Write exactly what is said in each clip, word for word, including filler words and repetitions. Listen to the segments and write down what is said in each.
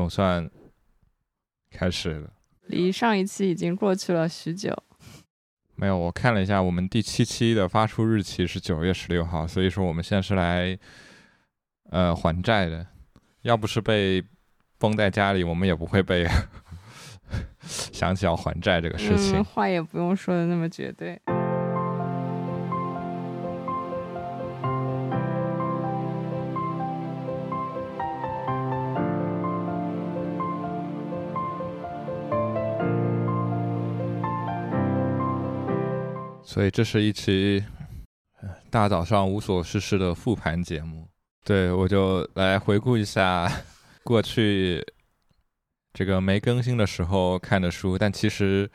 总算开始了。离上一期已经过去了许久。没有，我看了一下，我们第七期的发出日期是九月十六号，所以说我们现在是来呃还债的。要不是被封在家里，我们也不会被想起要还债这个事情、嗯、话也不用说的那么绝对。所以这是一期大早上无所事事的复盘节目。对，我就来回顾一下过去这个没更新的时候看的书，但其实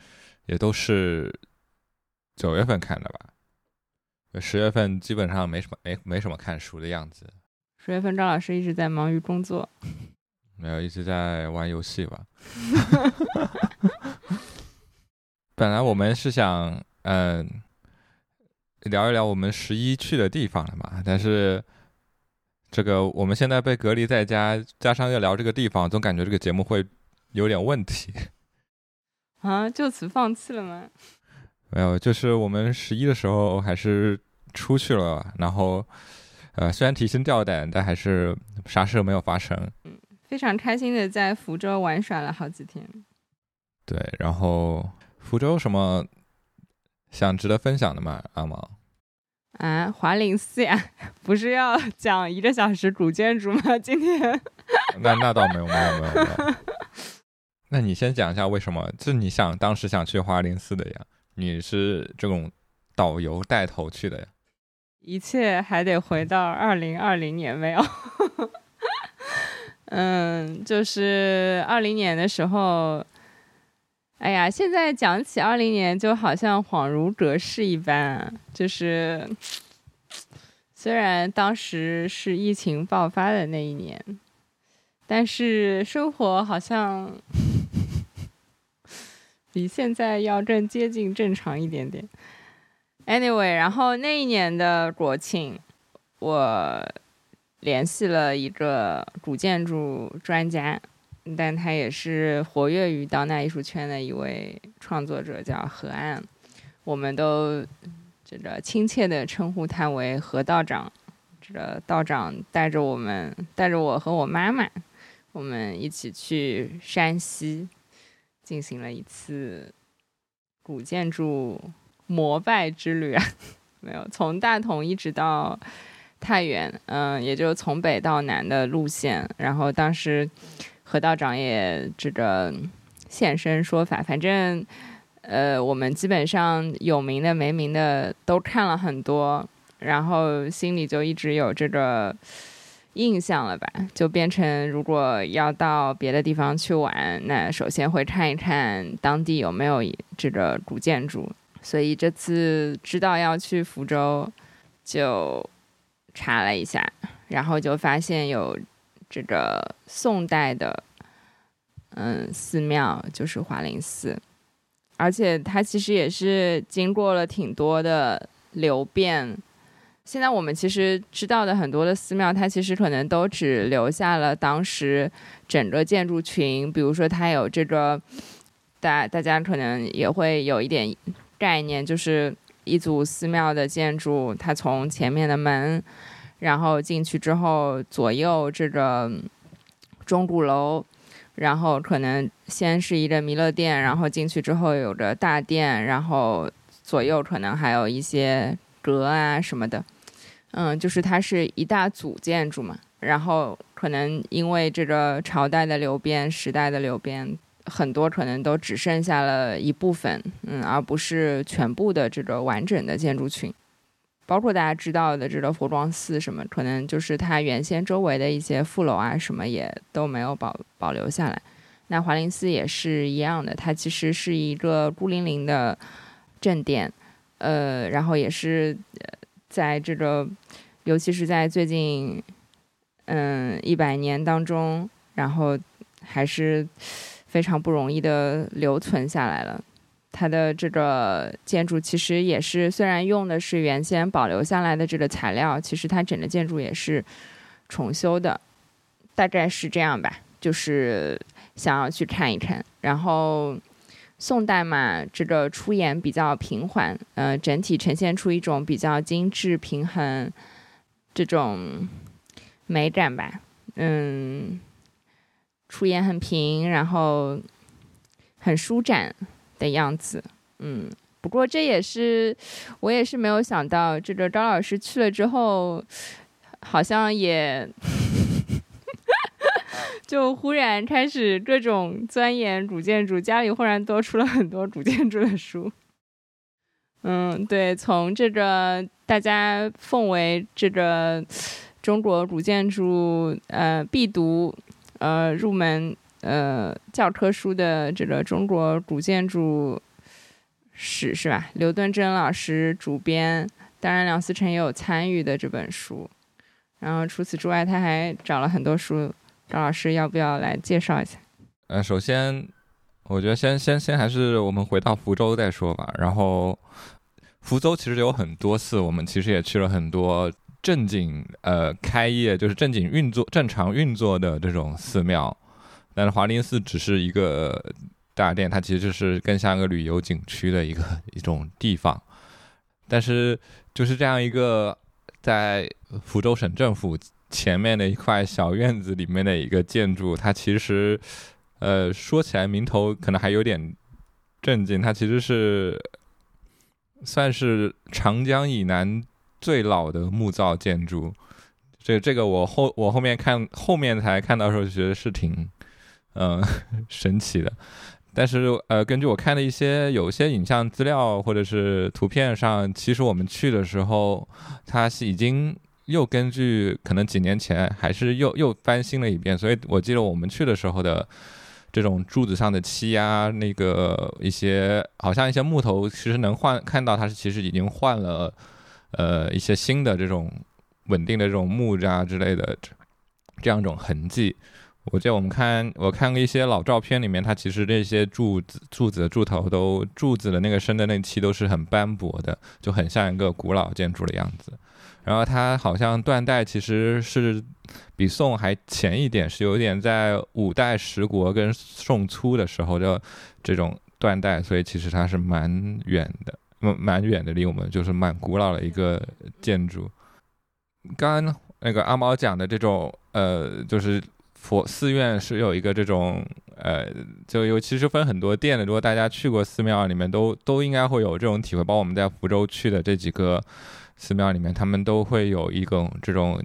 也都是九月份看的吧，十月份基本上没什么 没, 没什么看书的样子。十月份张老师一直在忙于工作，没有，一直在玩游戏吧。本来我们是想嗯、呃。聊一聊我们十一去的地方了嘛，但是这个我们现在被隔离在家，加上要聊这个地方，总感觉这个节目会有点问题啊。就此放弃了吗？没有，就是我们十一的时候还是出去了，然后呃，虽然提心吊胆，但还是啥事没有发生、嗯、非常开心的在福州玩耍了好几天。对，然后福州什么想值得分享的吗？阿毛啊，华林寺呀、啊，不是要讲一个小时古建筑吗？今天那那倒没有没有没有。没有那你先讲一下为什么，就你想当时想去华林寺的呀？你是这种导游带头去的呀？一切还得回到二零二零年没有。嗯，就是二零年的时候。哎呀，现在讲起二零年就好像恍如隔世一般、啊、就是虽然当时是疫情爆发的那一年，但是生活好像比现在要更接近正常一点点。 anyway， 然后那一年的国庆我联系了一个古建筑专家，但他也是活跃于当代艺术圈的一位创作者，叫何岸，我们都这个亲切地称呼他为何道长。这个道长带着我们，带着我和我妈妈，我们一起去山西进行了一次古建筑膜拜之旅啊，没有，从大同一直到太原，嗯、呃，也就从北到南的路线。然后当时。何道长也这个现身说法，反正呃，我们基本上有名的没名的都看了很多，然后心里就一直有这个印象了吧，就变成如果要到别的地方去玩，那首先会看一看当地有没有这个古建筑。所以这次知道要去福州就查了一下，然后就发现有这个宋代的嗯寺庙，就是华林寺，而且它其实也是经过了挺多的流变。现在我们其实知道的很多的寺庙，它其实可能都只留下了当时整个建筑群，比如说它有这个大大家可能也会有一点概念，就是一组寺庙的建筑，它从前面的门然后进去之后，左右这个钟鼓楼，然后可能先是一个弥勒殿，然后进去之后有着大殿，然后左右可能还有一些阁啊什么的。嗯，就是它是一大组建筑嘛。然后可能因为这个朝代的流变、时代的流变，很多可能都只剩下了一部分，嗯，而不是全部的这个完整的建筑群。包括大家知道的这个佛光寺什么，可能就是它原先周围的一些副楼啊什么也都没有 保, 保留下来。那华林寺也是一样的，它其实是一个孤零零的正殿，呃，然后也是在这个，尤其是在最近嗯一百年当中，然后还是非常不容易的留存下来了。它的这个建筑其实也是，虽然用的是原先保留下来的这个材料，其实它整个建筑也是重修的，大概是这样吧。就是想要去看一看。然后宋代嘛，这个出演比较平缓，呃，整体呈现出一种比较精致平衡这种美感吧。嗯，出演很平，然后很舒展的样子。嗯，不过这也是我也是没有想到，这个高老师去了之后，好像也就忽然开始各种钻研古建筑，家里忽然多出了很多古建筑的书。嗯，对，从这个大家奉为这个中国古建筑呃必读呃入门呃教科书的这个《中国古建筑史》是吧？刘敦桢老师主编，当然梁思成也有参与的这本书。然后除此之外，他还找了很多书。高老师要不要来介绍一下？呃，首先我觉得先先先还是我们回到福州再说吧。然后福州其实有很多次，我们其实也去了很多正经呃开业就是正经运作正常运作的这种寺庙，但是华林寺只是一个大殿，它其实就是更像一个旅游景区的一个一种地方。但是就是这样一个在福州省政府前面的一块小院子里面的一个建筑，它其实呃说起来名头可能还有点震惊，它其实是算是长江以南最老的木造建筑。这这个我后我后面看后面才看到的时候觉得是挺嗯、呃、神奇的。但是呃根据我看的一些有些影像资料或者是图片上，其实我们去的时候它是已经又根据可能几年前还是又又翻新了一遍，所以我记得我们去的时候的这种柱子上的漆啊，那个一些好像一些木头，其实能换看到它是其实已经换了呃一些新的这种稳定的这种木渣之类的这样一种痕迹。我记得我们看我看过一些老照片里面，它其实这些柱子柱子柱头都柱子的那个深的那漆都是很斑驳的，就很像一个古老建筑的样子。然后它好像断代其实是比宋还前一点，是有点在五代十国跟宋初的时候的这种断代，所以其实它是蛮远的，蛮远的离我们就是蛮古老的一个建筑。刚刚那个阿毛讲的这种呃，就是佛寺院是有一个这种呃，就有其实分很多店的，如果大家去过寺庙里面都都应该会有这种体会，包括我们在福州去的这几个寺庙里面，他们都会有一种这种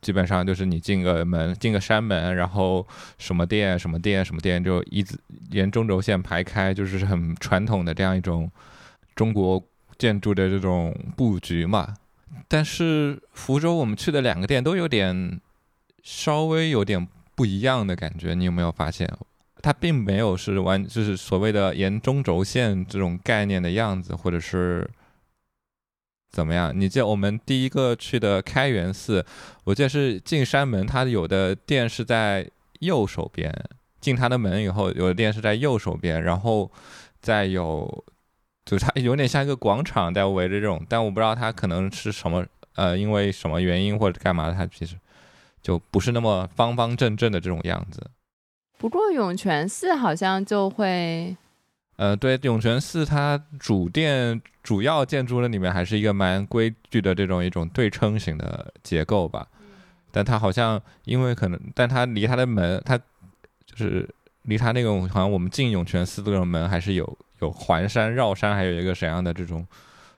基本上就是你进个门进个山门，然后什么店什么店什么店就一直沿中轴线排开，就是很传统的这样一种中国建筑的这种布局嘛。但是福州我们去的两个店都有点稍微有点不一样的感觉，你有没有发现它并没有是完就是所谓的沿中轴线这种概念的样子，或者是怎么样？你记得我们第一个去的开元寺，我记得是进山门，它有的殿是在右手边，进它的门以后有的殿是在右手边，然后再有就是它有点像一个广场在围着这种，但我不知道它可能是什么呃，因为什么原因或者干嘛的，它其实就不是那么方方正正的这种样子。不过涌泉寺好像就会呃，对，涌泉寺它主殿主要建筑的里面还是一个蛮规矩的这种一种对称型的结构吧，但它好像因为可能，但它离它的门，它就是离它那种好像我们进涌泉寺这种门还是有有环山绕山，还有一个什么样的这种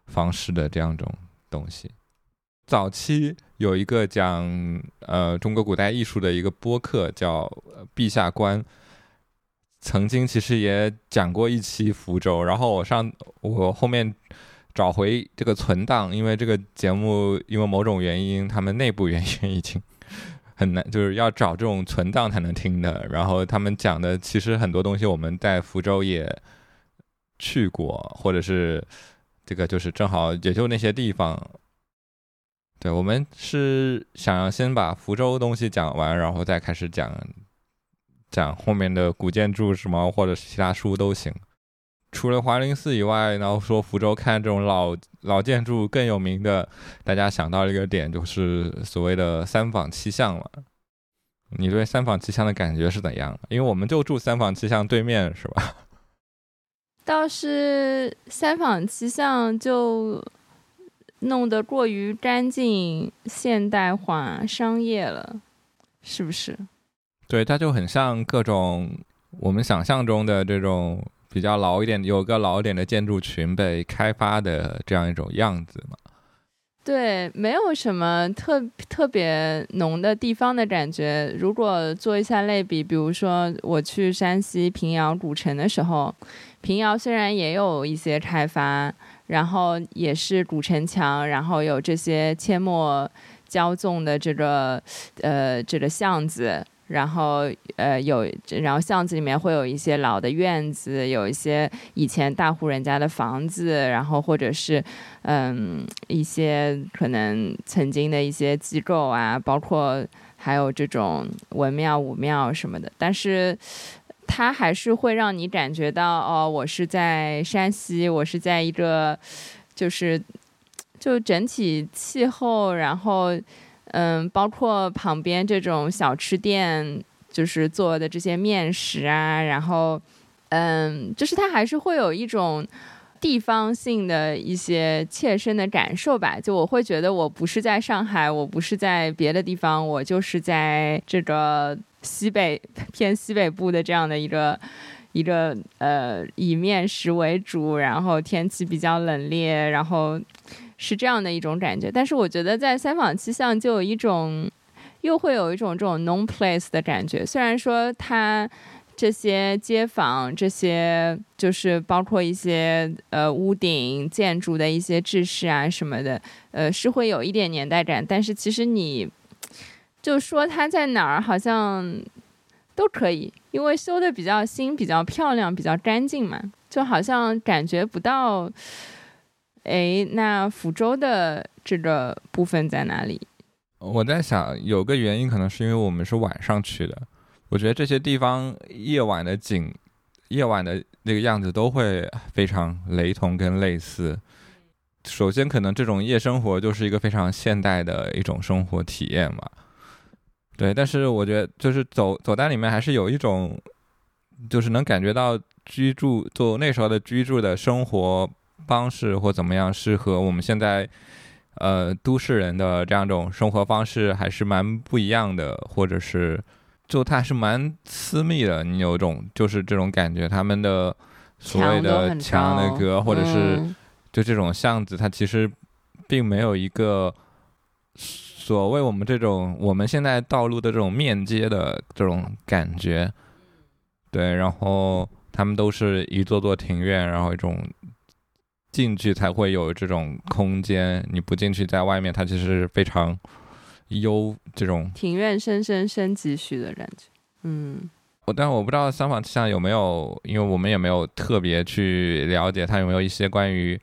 方式的这样一种东西。早期有一个讲呃中国古代艺术的一个播客叫《陛下观》。曾经其实也讲过一期福州，然后我上我后面找回这个存档，因为这个节目因为某种原因，他们内部原因已经很难，就是要找这种存档才能听的。然后他们讲的其实很多东西我们在福州也去过，或者是这个就是正好也就那些地方。对，我们是想要先把福州东西讲完，然后再开始讲讲后面的古建筑什么，或者是其他书都行。除了华林寺以外，然后说福州看这种老老建筑更有名的，大家想到一个点就是所谓的三坊七巷嘛。你对三坊七巷的感觉是怎样的？因为我们就住三坊七巷对面是吧？倒是三坊七巷就弄得过于干净现代化商业了，是不是？对，它就很像各种我们想象中的这种比较老一点，有个老一点的建筑群被开发的这样一种样子嘛。对，没有什么 特, 特别浓的地方的感觉。如果做一下类比，比如说我去山西平遥古城的时候，平遥虽然也有一些开发，然后也是古城墙，然后有这些阡陌交纵的这个呃这个巷子，然后呃有然后巷子里面会有一些老的院子，有一些以前大户人家的房子，然后或者是嗯一些可能曾经的一些机构啊，包括还有这种文庙武庙什么的，但是它还是会让你感觉到哦，我是在山西，我是在一个就是就整体气候，然后嗯，包括旁边这种小吃店，就是做的这些面食啊，然后嗯，就是它还是会有一种地方性的一些切身的感受吧。就我会觉得我不是在上海，我不是在别的地方，我就是在这个西北偏西北部的这样的一个一个呃以面食为主，然后天气比较冷冽，然后是这样的一种感觉。但是我觉得在三坊七巷就有一种又会有一种这种 known place 的感觉。虽然说它这些街坊，这些就是包括一些呃屋顶建筑的一些制式啊什么的，呃是会有一点年代感，但是其实你就说它在哪儿好像都可以，因为修的比较新，比较漂亮，比较干净嘛，就好像感觉不到哎，那福州的这个部分在哪里？我在想有个原因可能是因为我们是晚上去的，我觉得这些地方夜晚的景夜晚的那个样子都会非常雷同跟类似。首先可能这种夜生活就是一个非常现代的一种生活体验嘛。对，但是我觉得就是走走在里面还是有一种就是能感觉到居住做那时候的居住的生活方式或怎么样是和我们现在呃都市人的这样一种生活方式还是蛮不一样的，或者是就它是蛮私密的，你有种就是这种感觉。他们的所谓的墙的格或者是就这种巷子、嗯、它其实并没有一个所谓我们这种我们现在道路的这种面街的这种感觉。对，然后他们都是一座座庭院，然后一种进去才会有这种空间，你不进去在外面它其实非常幽这种庭院深深深几许的感觉。嗯，我但我不知道三坊七巷有没有，因为我们也没有特别去了解它有没有一些关于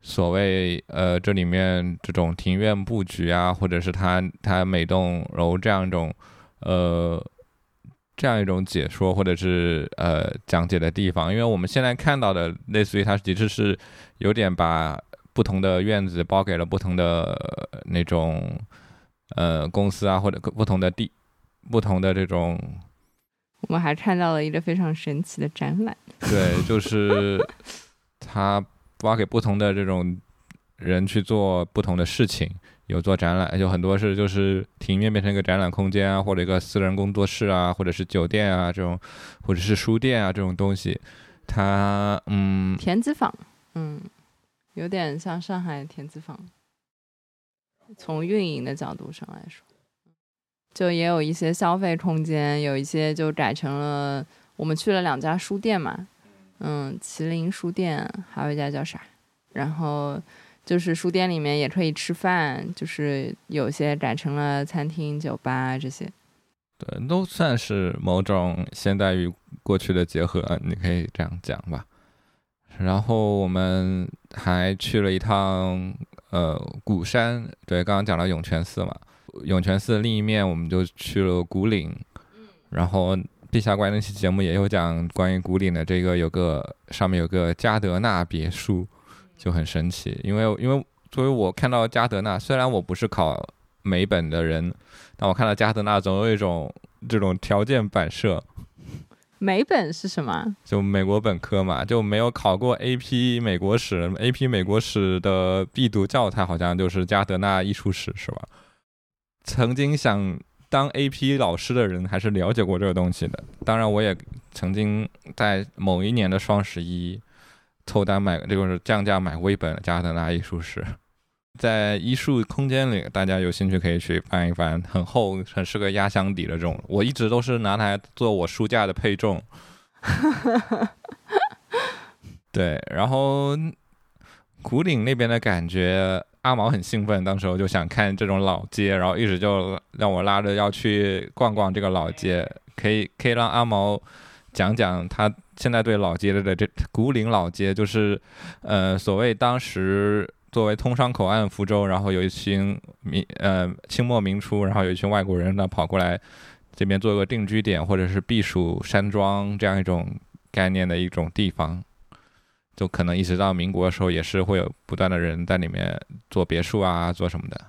所谓呃这里面这种庭院布局啊，或者是它它每栋楼这样一种呃这样一种解说或者是呃讲解的地方。因为我们现在看到的类似于它其实是有点把不同的院子包给了不同的、呃、那种呃公司啊，或者不同的地不同的这种。我们还看到了一个非常神奇的展览。对，就是它包给不同的这种人去做不同的事情。有做展览，有很多是就是庭院变成一个展览空间啊，或者一个私人工作室啊，或者是酒店啊这种，或者是书店啊这种东西。它嗯田子坊，嗯，有点像上海田子坊，从运营的角度上来说，就也有一些消费空间，有一些就改成了。我们去了两家书店嘛，嗯，麒麟书店还有一家叫啥，然后就是书店里面也可以吃饭，就是有些改成了餐厅酒吧这些。对，都算是某种现代与过去的结合，你可以这样讲吧。然后我们还去了一趟呃鼓山。对，刚刚讲到涌泉寺嘛，涌泉寺另一面我们就去了古岭。然后地下观那期节目也有讲关于古岭的，这个有个上面有个加德纳别墅，就很神奇。因为因为作为我看到加德纳，虽然我不是考美本的人，但我看到加藤纳总有一种这种条件反射。美本是什么？就美国本科嘛，就没有考过 A P 美国史 ，A P 美国史的必读教材好像就是加德纳艺术史是吧？曾经想当 A P 老师的人还是了解过这个东西的。当然，我也曾经在某一年的双十一凑单买，就是降价买过一本加德纳艺术史。在艺术空间里，大家有兴趣可以去翻一翻，很厚，很适合压箱底的这种。我一直都是拿来做我书架的配重。对，然后古岭那边的感觉，阿毛很兴奋，当时我就想看这种老街，然后一直就让我拉着要去逛逛这个老街，可以可以让阿毛讲讲他现在对老街的这古岭老街，就是呃所谓当时。作为通商口岸福州，然后有一群民呃清末民初，然后有一群外国人呢跑过来这边做个定居点或者是避暑山庄这样一种概念的一种地方，就可能一直到民国的时候也是会有不断的人在里面做别墅啊做什么的。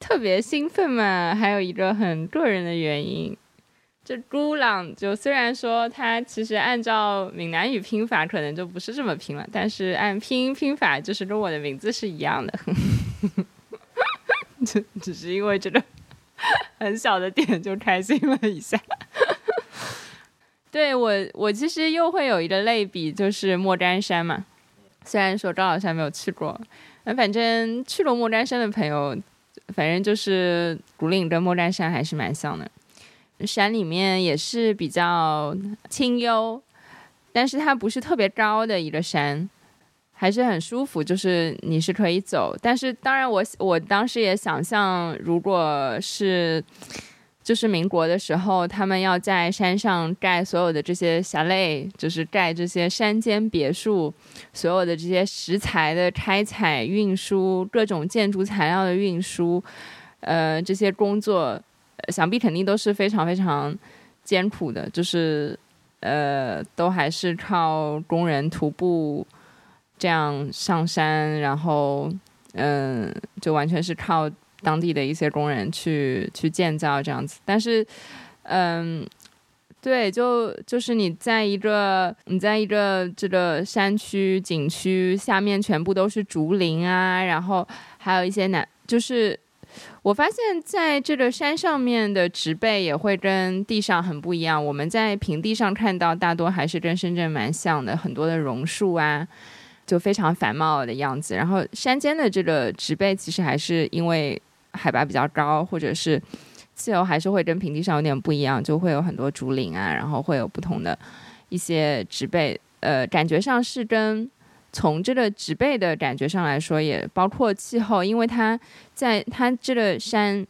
特别兴奋嘛，还有一个很个人的原因，这孤朗就虽然说它其实按照闽南语拼法可能就不是这么拼了，但是按拼音拼法就是跟我的名字是一样的。只是因为这个很小的点就开心了一下。对，我我其实又会有一个类比，就是莫干山嘛，虽然说高老师没有去过，反正去过莫干山的朋友，反正就是古岭跟莫干山还是蛮像的。山里面也是比较清幽，但是它不是特别高的一个山，还是很舒服，就是你是可以走。但是当然我我当时也想象，如果是就是民国的时候他们要在山上盖所有的这些辖类，就是盖这些山间别墅，所有的这些石材的开采运输，各种建筑材料的运输，呃，这些工作想必肯定都是非常非常艰苦的，就是呃，都还是靠工人徒步这样上山，然后嗯、呃，就完全是靠当地的一些工人去去建造这样子。但是嗯、呃，对，就就是你在一个你在一个这个山区景区下面全部都是竹林啊，然后还有一些南就是。我发现在这个山上面的植被也会跟地上很不一样，我们在平地上看到大多还是跟深圳蛮像的，很多的榕树啊，就非常繁茂的样子。然后山间的这个植被其实还是因为海拔比较高，或者是气候还是会跟平地上有点不一样，就会有很多竹林啊，然后会有不同的一些植被，呃，感觉上是跟从这个植被的感觉上来说，也包括气候，因为它在它这个山，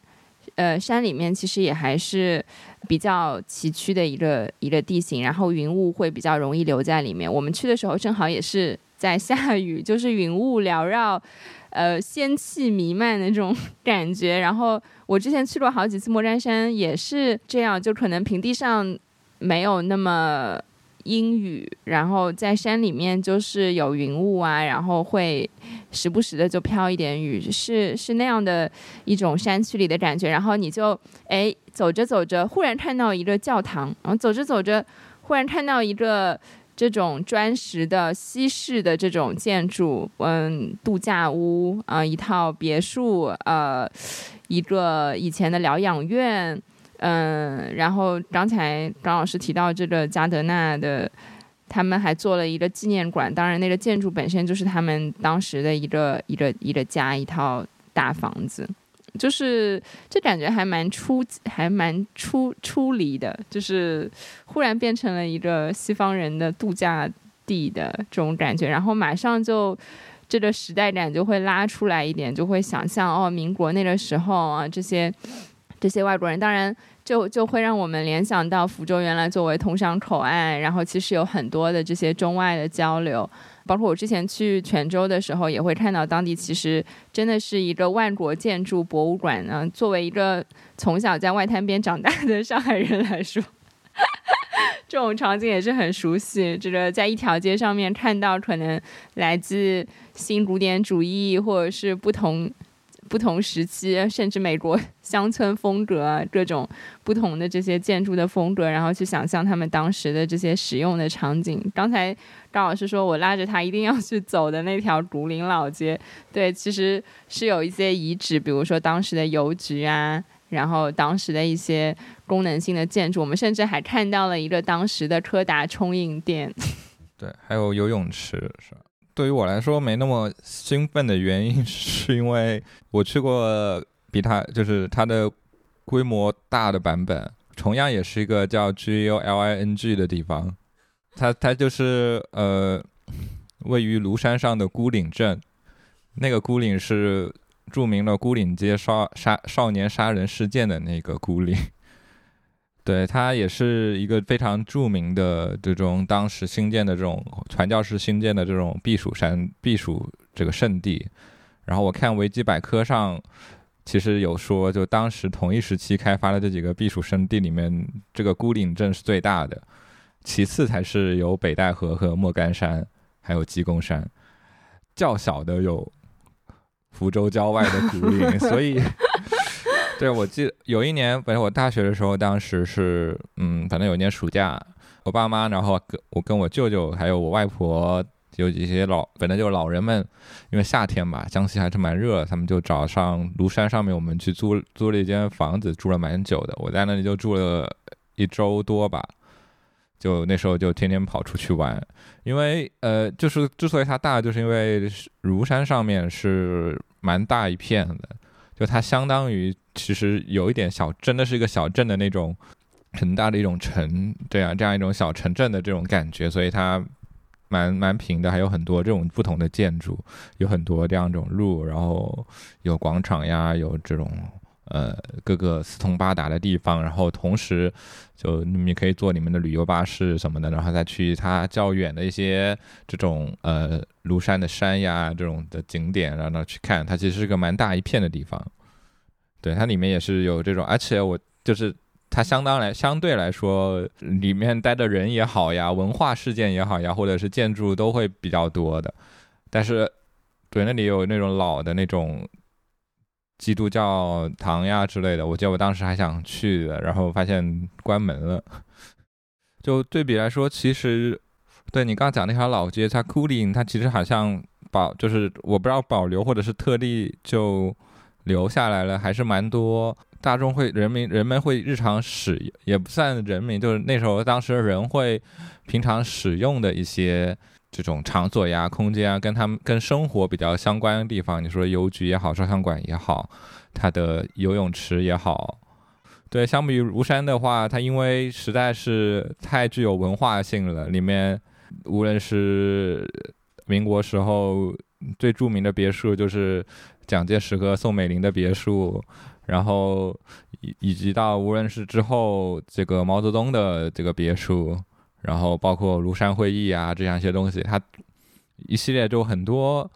呃，山里面其实也还是比较崎岖的一个一个地形，然后云雾会比较容易留在里面。我们去的时候正好也是在下雨，就是云雾缭绕，呃，仙气弥漫的那种感觉。然后我之前去过好几次莫干山也是这样，就可能平地上没有那么阴雨，然后在山里面就是有云雾啊，然后会时不时的就飘一点雨，是是那样的一种山区里的感觉。然后你就哎走着走着忽然看到一个教堂，然后走着走着忽然看到一个这种砖石的西式的这种建筑，嗯，度假屋啊、呃，一套别墅，呃，一个以前的疗养院。嗯，然后刚才张老师提到这个加德纳的，他们还做了一个纪念馆，当然那个建筑本身就是他们当时的一个一个一个家，一套大房子，就是这感觉还蛮出还蛮出出离的，就是忽然变成了一个西方人的度假地的这种感觉，然后马上就这个时代感就会拉出来一点，就会想象哦，民国那个时候啊这些。这些外国人当然就就会让我们联想到福州原来作为通商口岸，然后其实有很多的这些中外的交流，包括我之前去泉州的时候也会看到当地其实真的是一个万国建筑博物馆呢、啊。作为一个从小在外滩边长大的上海人来说，这种场景也是很熟悉，这个在一条街上面看到可能来自新古典主义或者是不同不同时期甚至美国乡村风格各种不同的这些建筑的风格，然后去想象他们当时的这些使用的场景。刚才高老师说我拉着他一定要去走的那条古岭老街，对，其实是有一些遗址，比如说当时的邮局啊，然后当时的一些功能性的建筑，我们甚至还看到了一个当时的柯达冲印店，对，还有游泳池。是对于我来说没那么兴奋的原因是因为我去过比它就是它的规模大的版本，同样也是一个叫 G U L I N G 的地方， 它, 它就是呃位于庐山上的孤岭镇，那个孤岭是著名的孤岭街 少, 杀少年杀人事件的那个孤岭，对，它也是一个非常著名的这种当时兴建的这种传教士兴建的这种避暑山避暑这个圣地。然后我看维基百科上其实有说，就当时同一时期开发的这几个避暑圣地里面，这个孤岭镇是最大的，其次才是有北戴河和莫干山，还有鸡公山，较小的有福州郊外的孤岭。所以对，我记得有一年，反正我大学的时候，当时是嗯，反正有一年暑假，我爸妈，然后跟我跟我舅舅还有我外婆，有一些老，反正就是老人们，因为夏天嘛，江西还是蛮热，他们就找上庐山上面，我们去租租了一间房子，住了蛮久的。我在那里就住了一周多吧，就那时候就天天跑出去玩，因为呃，就是之所以它大，就是因为庐山上面是蛮大一片的。就它相当于其实有一点小，真的是一个小镇的那种很大的一种城，对啊，这样一种小城镇的这种感觉，所以它蛮蛮平的，还有很多这种不同的建筑，有很多这样一种路，然后有广场呀，有这种呃各个四通八达的地方，然后同时就你们可以坐你们的旅游巴士什么的，然后再去它较远的一些这种呃庐山的山呀这种的景点，然后去看它，其实是个蛮大一片的地方。对，它里面也是有这种，而且我就是它相当来相对来说里面待的人也好呀，文化事件也好呀，或者是建筑都会比较多的。但是对，那里有那种老的那种基督教堂呀之类的，我记得我当时还想去的，然后发现关门了。就对比来说，其实对你刚讲那条老街，它孤岭它其实好像保，就是我不知道保留或者是特地就留下来了，还是蛮多大众会人民人们会日常使，也不算人民，就是那时候当时人会平常使用的一些这种场所呀空间啊，跟他们跟生活比较相关的地方，你说邮局也好，照相馆也好，它的游泳池也好。对，相比于庐山的话，它因为实在是太具有文化性了，里面无论是民国时候最著名的别墅就是蒋介石和宋美龄的别墅，然后以及到无论是之后这个毛泽东的这个别墅，然后包括庐山会议啊这样一些东西，它一系列就很多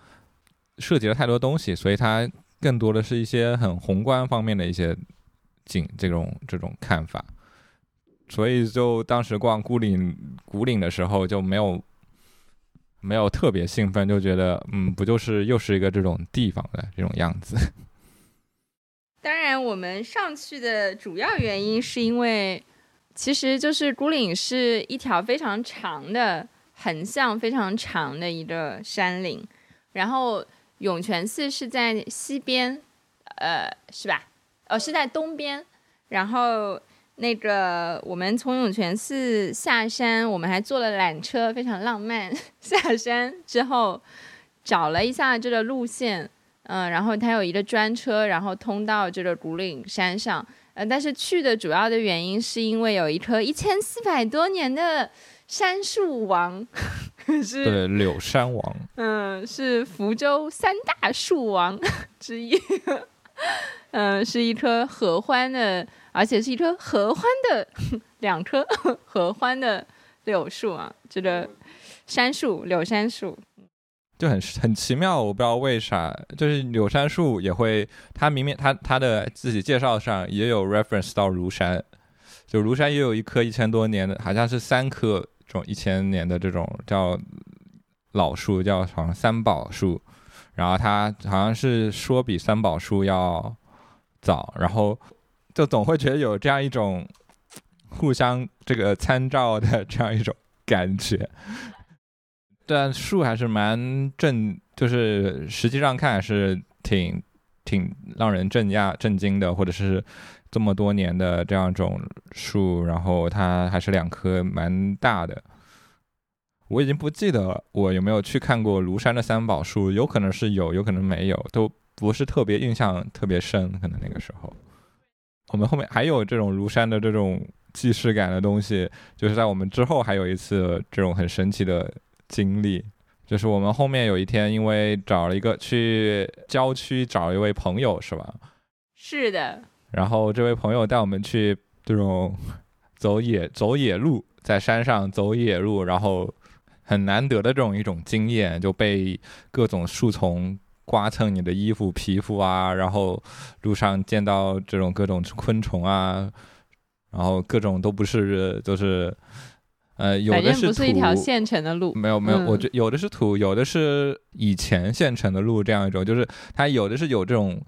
涉及了太多东西，所以它更多的是一些很宏观方面的一些景这种这种看法。所以就当时逛孤岭孤岭的时候就没有没有特别兴奋，就觉得嗯，不就是又是一个这种地方的这种样子。当然我们上去的主要原因是因为其实就是孤岭是一条非常长的横向非常长的一个山岭，然后涌泉寺是在西边，呃，是吧？哦，是在东边。然后那个我们从涌泉寺下山，我们还坐了缆车，非常浪漫。下山之后找了一下这个路线，嗯，然后它有一个专车，然后通到这个孤岭山上。呃，但是去的主要的原因是因为有一棵一千四百多年的杉树王，是对柳杉王，嗯，是福州三大树王之一，嗯，是一棵合欢的，而且是一棵合欢的两棵合欢的柳树啊，这个杉树柳杉树。就很很奇妙，我不知道为啥，就是柳杉树也会，它明明它它的自己介绍上也有 reference 到庐山，就庐山也有一棵一千多年的，好像是三棵这种一千年的这种叫老树，叫好像三宝树，然后他好像是说比三宝书要早，然后就总会觉得有这样一种互相这个参照的这样一种感觉。但树还是蛮震，就是实际上看还是挺挺让人震讶震惊的，或者是这么多年的这样一种树，然后它还是两棵蛮大的。我已经不记得我有没有去看过庐山的三宝树，有可能是有，有可能没有，都不是特别印象特别深。可能那个时候我们后面还有这种庐山的这种既视感的东西，就是在我们之后还有一次这种很神奇的经历，就是我们后面有一天因为找了一个去郊区找一位朋友，是吧？是的。然后这位朋友带我们去这种走野走野路，在山上走野路，然后很难得的这种一种经验，就被各种树丛刮蹭你的衣服皮肤啊，然后路上见到这种各种昆虫啊，然后各种都不是，就是呃有的是土，反正不是一条现成的路，没有没有、嗯、我觉有的是土，有的是以前现成的路，这样一种就是它有的是有这种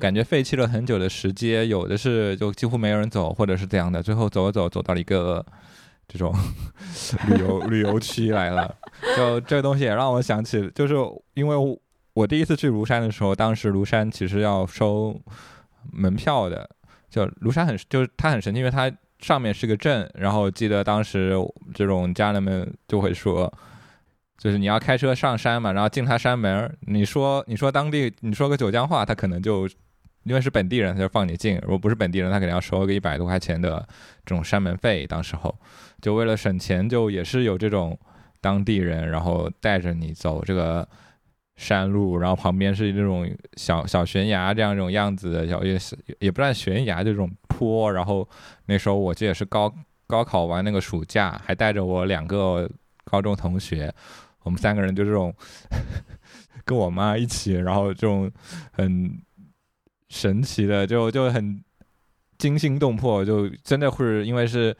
感觉废弃了很久的石阶，有的是就几乎没有人走，或者是这样的，最后走走走到了一个这种旅游旅游区来了。就这个东西也让我想起，就是因为我第一次去庐山的时候，当时庐山其实要收门票的，就庐山很就是它很神奇，因为它上面是个镇，然后记得当时这种家人们就会说，就是你要开车上山嘛，然后进他山门，你说你说当地你说个九江话，他可能就因为是本地人他就放你进，如果不是本地人他可能要收个一百多块钱的这种山门费，当时候就为了省钱，就也是有这种当地人然后带着你走这个山路，然后旁边是这种小小悬崖这样一种样子的，小 也, 也不算悬崖这种坡。然后那时候我记得是高高考完那个暑假，还带着我两个高中同学，我们三个人就这种跟我妈一起，然后这种很神奇的就就很惊心动魄，就真的会因为是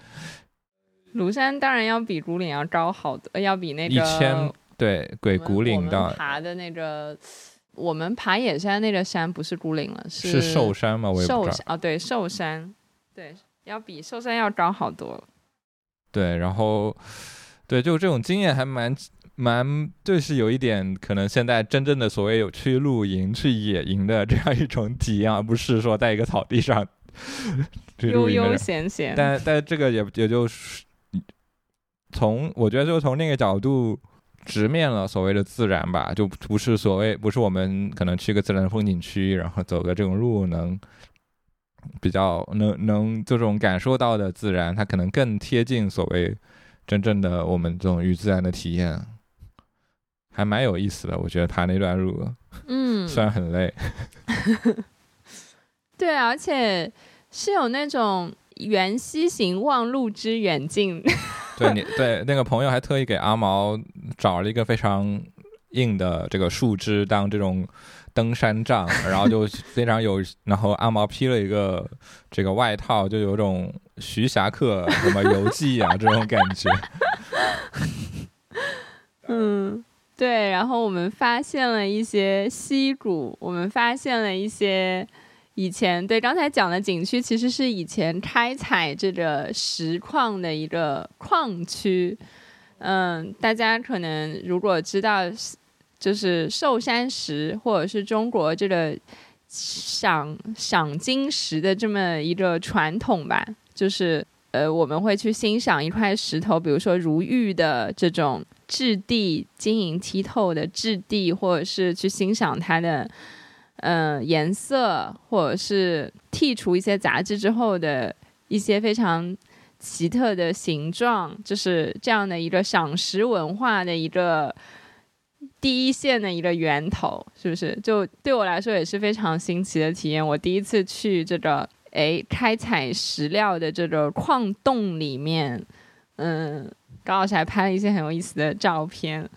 庐山当然要比竹岭要高好多，要比那个一千对鬼谷岭的我们爬的那个，我们爬野山那个山不是孤岭了，是寿山吗？我也不知道、哦、对寿山，对，要比寿山要高好多了。对，然后对，就这种经验还蛮蛮就是有一点可能现在真正的所谓有去露营去野营的这样一种体验，而不是说在一个草地上悠悠闲闲。但但这个也也就从我觉得就从那个角度直面了所谓的自然吧，就不是所谓不是我们可能去个自然风景区然后走个这种路能比较能能这种感受到的自然，它可能更贴近所谓真正的我们这种与自然的体验，还蛮有意思的。我觉得爬那段路嗯，虽然很累对，而且是有那种缘溪行望路之远近对, 你对那个朋友还特意给阿毛找了一个非常硬的这个树枝当这种登山杖，然后就非常有然后阿毛披了一个这个外套，就有种徐霞客什么游记啊这种感觉嗯，对，然后我们发现了一些溪谷，我们发现了一些以前对刚才讲的景区其实是以前开采这个石矿的一个矿区。嗯，大家可能如果知道就是寿山石或者是中国这个赏赏金石的这么一个传统吧，就是呃，我们会去欣赏一块石头，比如说如玉的这种质地，晶莹剔透的质地，或者是去欣赏它的嗯、呃，颜色，或者是剔除一些杂质之后的一些非常奇特的形状，就是这样的一个赏石文化的一个第一线的一个源头，是不是？就对我来说也是非常新奇的体验。我第一次去这个哎开采石料的这个矿洞里面，嗯，高老师还拍了一些很有意思的照片，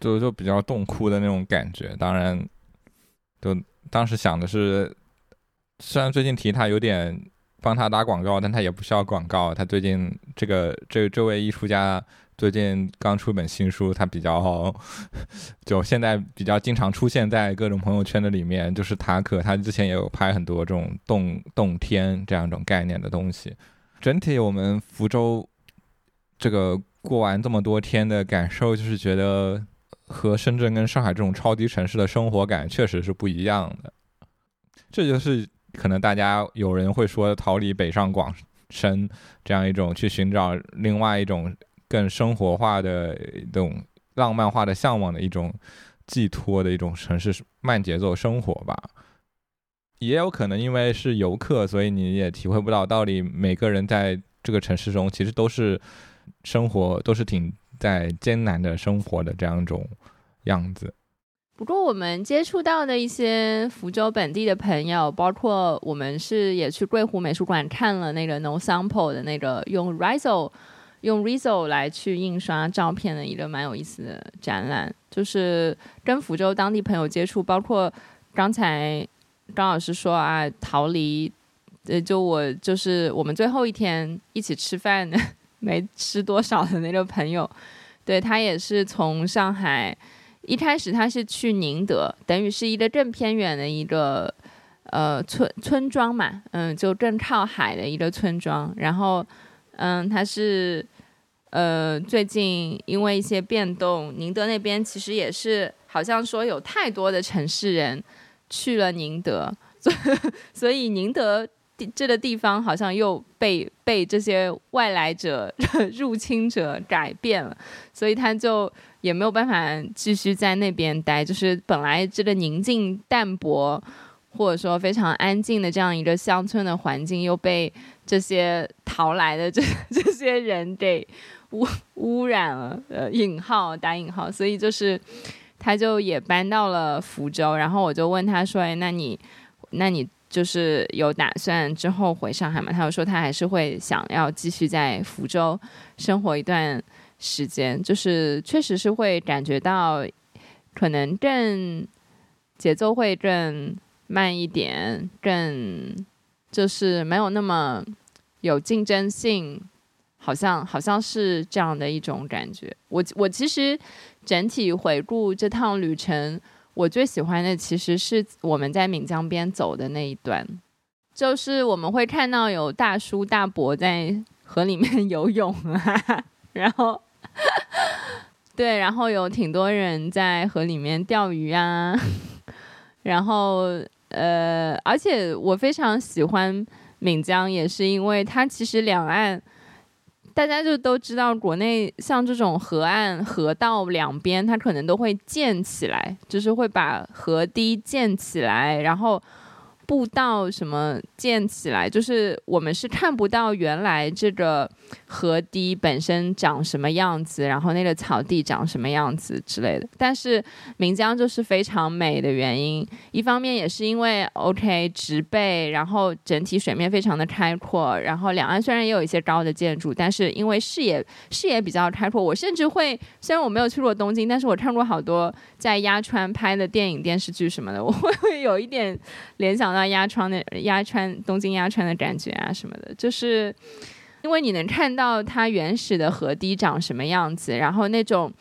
就就比较洞窟的那种感觉，当然。就当时想的是，虽然最近提他有点帮他打广告，但他也不需要广告。他最近这个这这位艺术家最近刚出本新书，他比较就现在比较经常出现在各种朋友圈的里面，就是塔可，他之前也有拍很多这种洞洞天这样一种概念的东西。整体我们福州这个过完这么多天的感受，就是觉得和深圳跟上海这种超级城市的生活感确实是不一样的。这就是可能大家有人会说逃离北上广深这样一种去寻找另外一种更生活化的一种浪漫化的向往的一种寄托的一种城市慢节奏生活吧。也有可能因为是游客，所以你也体会不到到底每个人在这个城市中其实都是生活都是挺在艰难的生活的这样一种样子。不过我们接触到的一些福州本地的朋友，包括我们是也去桂湖美术馆看了那个 No Sample 的那个用 Rizzo 用 Rizzo 来去印刷照片的一个蛮有意思的展览，就是跟福州当地朋友接触，包括刚才张老师说啊，逃离就我就是我们最后一天一起吃饭没吃多少的那个朋友，对，他也是从上海，一开始他是去宁德，等于是一个更偏远的一个呃 村, 村庄嘛，嗯，就更靠海的一个村庄。然后，嗯，他是呃最近因为一些变动，宁德那边其实也是好像说有太多的城市人去了宁德，所以, 所以宁德这个地方好像又被被这些外来者入侵者改变了，所以他就也没有办法继续在那边待，就是本来这个宁静淡泊或者说非常安静的这样一个乡村的环境，又被这些逃来的 这, 这些人给 污, 污染了，呃，引号打引号，所以就是他就也搬到了福州。然后我就问他说，哎，那你那你就是有打算之后回上海吗？他就说他还是会想要继续在福州生活一段时间，就是确实是会感觉到可能更节奏会更慢一点，更就是没有那么有竞争性，好像好像是这样的一种感觉。我我其实整体回顾这趟旅程，我最喜欢的其实是我们在岷江边走的那一段，就是我们会看到有大叔大伯在河里面游泳啊，然后对，然后有挺多人在河里面钓鱼啊，然后呃，而且我非常喜欢岷江，也是因为它其实两岸大家就都知道，国内像这种河岸河道两边它可能都会建起来，就是会把河堤建起来，然后步道什么建起来，就是我们是看不到原来这个河堤本身长什么样子，然后那个草地长什么样子之类的。但是岷江就是非常美的原因，一方面也是因为 OK 植被，然后整体水面非常的开阔，然后两岸虽然也有一些高的建筑，但是因为视野视野比较开阔，我甚至会，虽然我没有去过东京，但是我看过好多在鸭川拍的电影电视剧什么的，我会有一点联想到鸭川的鸭川东京鸭川的感觉啊什么的，就是因为你能看到它原始的河堤长什么样子，然后那种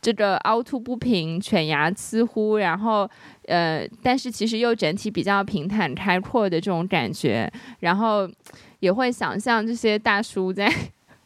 这个凹凸不平犬牙呲呼，然后呃，但是其实又整体比较平坦开阔的这种感觉，然后也会想象这些大叔在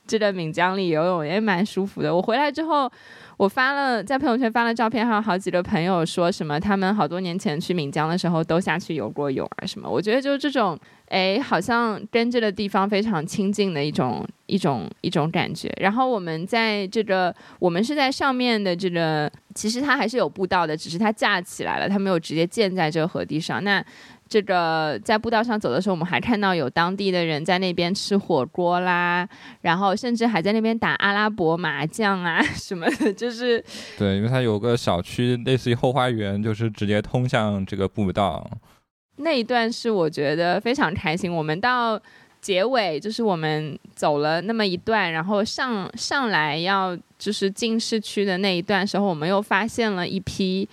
这个岷江里游泳，也蛮舒服的。我回来之后我发了在朋友圈发了照片，还有好几个朋友说什么他们好多年前去岷江的时候都下去游过泳啊什么。我觉得就是这种哎，好像跟这个地方非常亲近的一种一种一种感觉。然后我们在这个我们是在上面的这个，其实它还是有步道的，只是它架起来了，它没有直接建在这个河堤上。那这个在步道上走的时候，我们还看到有当地的人在那边吃火锅啦，然后甚至还在那边打阿拉伯麻将啊什么的，就是对，因为它有个小区类似于后花园，就是直接通向这个步道。那一段是我觉得非常开心，我们到结尾就是我们走了那么一段，然后上上来要就是进市区的那一段时候，我们又发现了一批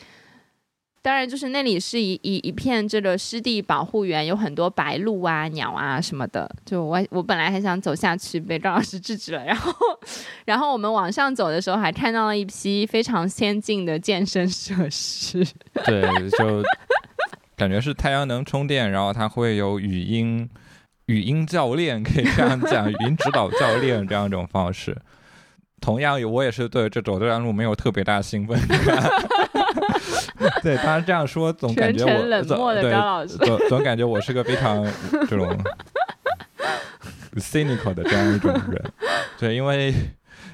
当然就是那里是一一一片这个湿地保护园，有很多白鹭啊鸟啊什么的，就 我, 我本来还想走下去被赵老师制止了，然后然后我们往上走的时候还看到了一批非常先进的健身设施，对，就感觉是太阳能充电，然后它会有语音语音教练，可以这样讲，语音指导教练这样一种方式。同样我也是对这走这段路没有特别大兴奋对，他这样说总感觉我全程冷漠的张老师 总, 总感觉我是个非常这种 cynical 的这样一种人对，因为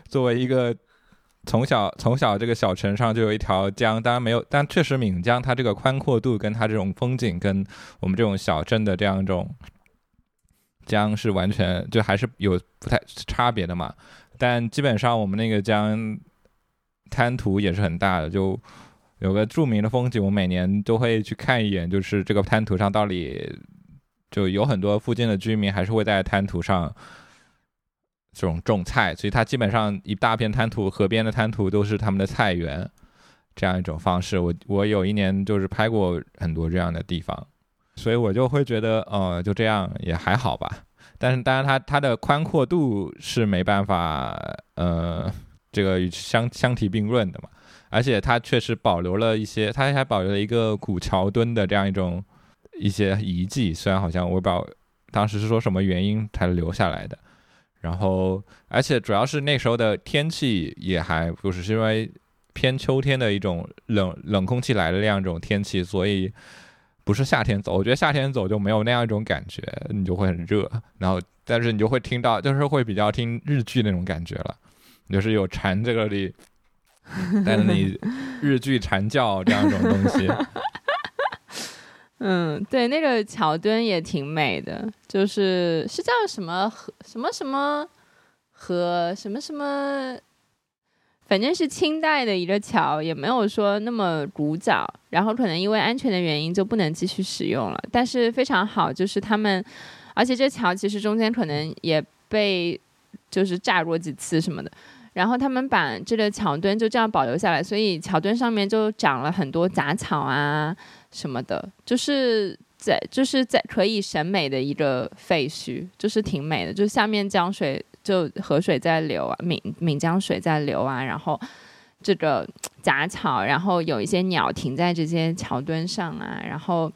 作为一个从小从小这个小城上就有一条江，当然没有，但确实闽江它这个宽阔度跟它这种风景跟我们这种小镇的这样一种江是完全就还是有不太差别的嘛，但基本上我们那个江滩涂也是很大的，就有个著名的风景我每年都会去看一眼，就是这个滩涂上到底就有很多附近的居民还是会在滩涂上这种种菜，所以它基本上一大片滩涂河边的滩涂都是他们的菜园这样一种方式， 我, 我有一年就是拍过很多这样的地方，所以我就会觉得呃，就这样也还好吧，但是当然 它, 它的宽阔度是没办法呃，这个 相, 相提并论的嘛，而且它确实保留了一些，它还保留了一个古桥墩的这样一种一些遗迹，虽然好像我不知道当时是说什么原因才留下来的，然后而且主要是那时候的天气也还不是，是因为偏秋天的一种 冷, 冷空气来的那样一种天气，所以不是夏天走，我觉得夏天走就没有那样一种感觉，你就会很热，然后但是你就会听到就是会比较听日剧那种感觉了，就是有蝉这个里但是你日剧蝉叫这样一种东西嗯，对，那个桥墩也挺美的，就是是叫什么什么什么河什么什么，反正是清代的一个桥，也没有说那么古早，然后可能因为安全的原因就不能继续使用了，但是非常好，就是他们，而且这桥其实中间可能也被就是炸过几次什么的，然后他们把这个桥墩就这样保留下来，所以桥墩上面就长了很多杂草啊什么的，就是在就是在可以审美的一个废墟，就是挺美的，就是下面江水就河水在流啊，闽闽江水在流啊，然后这个杂草，然后有一些鸟停在这些桥墩上啊，然后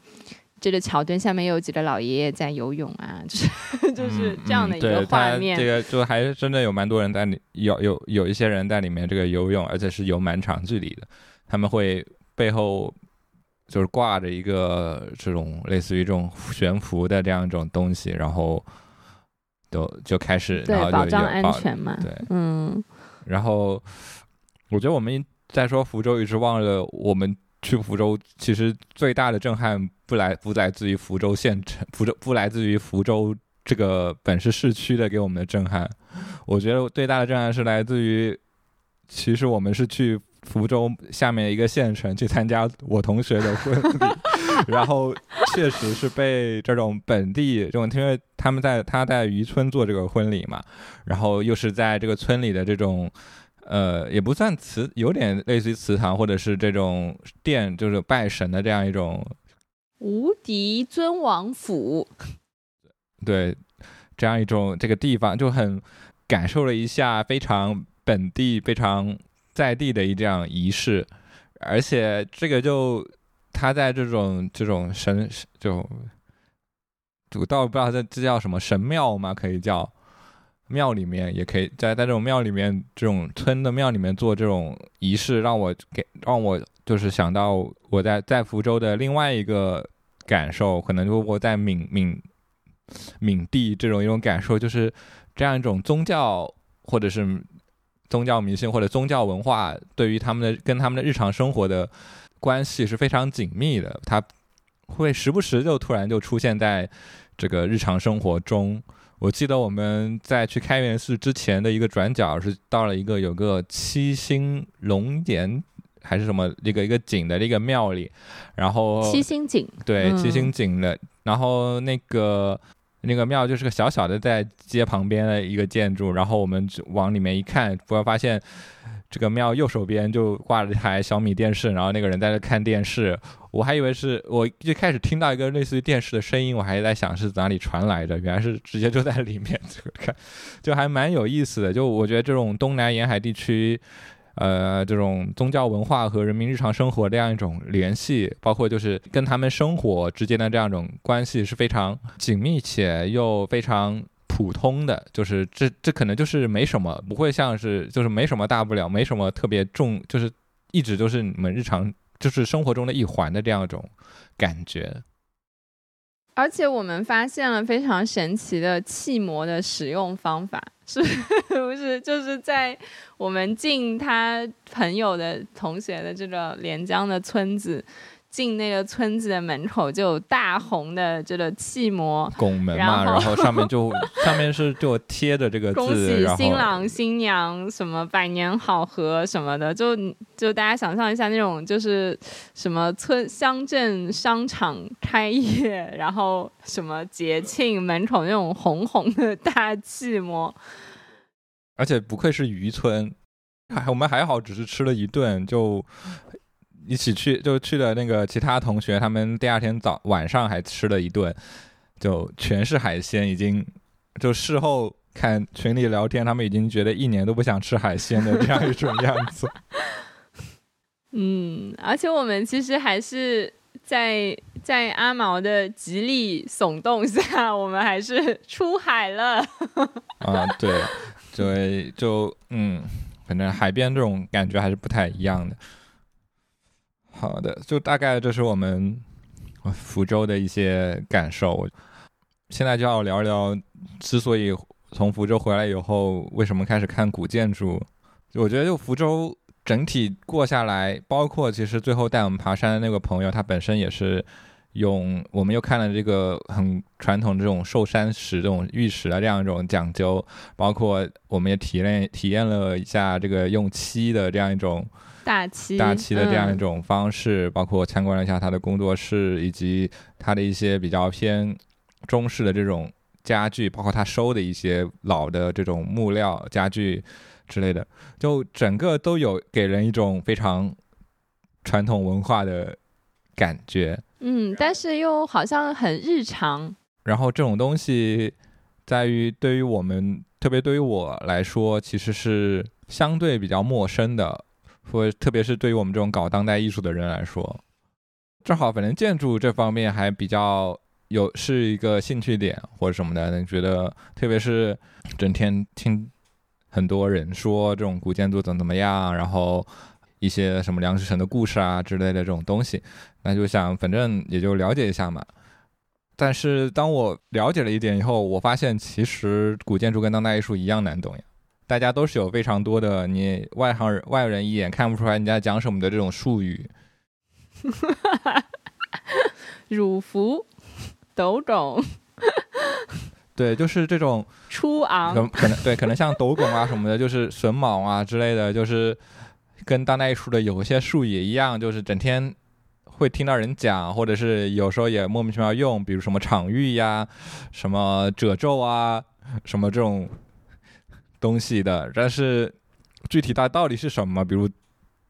这个桥墩下面有几个老爷爷在游泳啊，就是就是这样的一个画面。嗯嗯、这个就还是真的有蛮多人在里有有有一些人在里面这个游泳，而且是游蛮长距离的，他们会背后就是挂着一个这种类似于这种悬浮的这样一种东西，然后。就, 就开始对然后就保障安全嘛，对，嗯，然后我觉得我们在说福州一直忘了，我们去福州其实最大的震撼不来不来自于福州县城，福州不来自于福州这个本市市区的给我们的震撼，我觉得最大的震撼是来自于其实我们是去福州下面一个县城去参加我同学的婚礼然后确实是被这种本地这种，因为他们在他在渔村做这个婚礼嘛，然后又是在这个村里的这种呃也不算祠，有点类似于祠堂或者是这种殿，就是拜神的这样一种无敌尊王府，对，这样一种这个地方就很感受了一下非常本地非常在地的一这样仪式，而且这个就他在这种这种神就我倒不知道这叫什么神庙吗？可以叫庙里面，也可以在在这种庙里面，这种村的庙里面做这种仪式，让我给让我就是想到我在在福州的另外一个感受，可能就我在闽闽闽地这种一种感受，就是这样一种宗教或者是。宗教迷信或者宗教文化对于他们的跟他们的日常生活的关系是非常紧密的，它会时不时就突然就出现在这个日常生活中。我记得我们在去开元寺之前的一个转角是到了一个有个七星龙岩还是什么一个一个井的一个庙里，然后七星井，对，七星井的、嗯、然后那个那个庙就是个小小的在街旁边的一个建筑，然后我们往里面一看，不要发现这个庙右手边就挂着一台小米电视，然后那个人在那看电视，我还以为是我一开始听到一个类似于电视的声音，我还在想是哪里传来的，原来是直接就在里面，就还蛮有意思的。就我觉得这种东南沿海地区呃，这种宗教文化和人民日常生活这样一种联系，包括就是跟他们生活之间的这样一种关系是非常紧密且又非常普通的，就是这这可能就是没什么，不会像是就是没什么大不了，没什么特别重，就是一直就是你们日常就是生活中的一环的这样一种感觉。而且我们发现了非常神奇的气膜的使用方法，是不是就是在我们进他朋友的同学的这个连江的村子，进那个村子的门口就有大红的这个气膜拱门嘛，然 后, 然后上面就上面是就贴着这个字，恭喜新郎新娘什么百年好合什么的，就就大家想象一下那种就是什么村乡镇商场开业，然后什么节庆门口那种红红的大气膜。而且不愧是渔村，我们还好只是吃了一顿，就一起去就去了那个其他同学，他们第二天早晚上还吃了一顿，就全是海鲜，已经就事后看群里聊天，他们已经觉得一年都不想吃海鲜的这样一种样子。嗯，而且我们其实还是在在阿毛的极力耸动下，我们还是出海了。啊，对，对，就嗯，反正海边这种感觉还是不太一样的。好的，就大概这是我们福州的一些感受。现在就要聊一聊之所以从福州回来以后为什么开始看古建筑。我觉得就福州整体过下来，包括其实最后带我们爬山的那个朋友，他本身也是用我们又看了这个很传统这种寿山石这种玉石的这样一种讲究，包括我们也体验体验了一下这个用漆的这样一种大漆大漆的这样一种方式、嗯、包括参观了一下他的工作室，以及他的一些比较偏中式的这种家具，包括他收的一些老的这种木料家具之类的，就整个都有给人一种非常传统文化的感觉。嗯，但是又好像很日常。然后这种东西在于对于我们，特别对于我来说其实是相对比较陌生的，或特别是对于我们这种搞当代艺术的人来说。正好反正建筑这方面还比较有是一个兴趣点或者什么的，觉得特别是整天听很多人说这种古建筑怎么怎么样，然后一些什么梁思成的故事啊之类的这种东西，那就想反正也就了解一下嘛。但是当我了解了一点以后，我发现其实古建筑跟当代艺术一样难懂呀，大家都是有非常多的你外行人外人一眼看不出来人家讲什么的这种术语。乳服斗拱，对，就是这种出昂，可能对，可能像斗拱啊什么的，就是榫卯啊之类的，就是跟当代艺术的有些术语也一样，就是整天会听到人讲，或者是有时候也莫名其妙用，比如什么场域呀、什么褶皱啊、什么这种东西的，但是具体它到底是什么，比如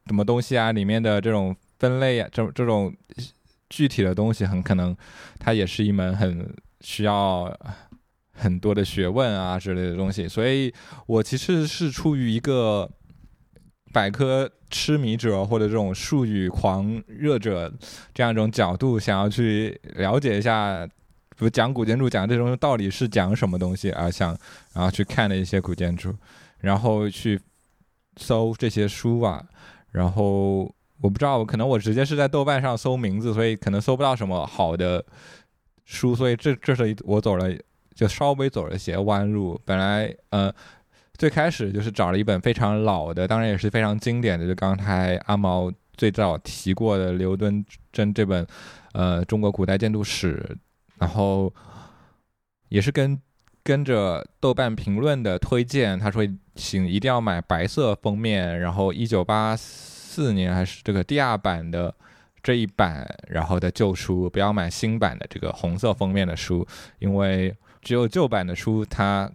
什么东西啊，里面的这种分类啊，这这种具体的东西，很可能它也是一门很需要很多的学问啊之类的东西。所以我其实是出于一个百科痴迷者或者这种术语狂热者这样一种角度，想要去了解一下比如讲古建筑讲这种到底是讲什么东西而想然后去看了一些古建筑，然后去搜这些书啊。然后我不知道，可能我直接是在豆瓣上搜名字，所以可能搜不到什么好的书，所以这这是我走了就稍微走了些弯路。本来呃最开始就是找了一本非常老的，当然也是非常经典的，就刚才阿毛最早提过的刘敦桢这本呃《中国古代建筑史》，然后也是跟跟着豆瓣评论的推荐，他说请一定要买白色封面，然后一九八四年还是这个第二版的这一版，然后的旧书，不要买新版的这个红色封面的书，因为只有旧版的书它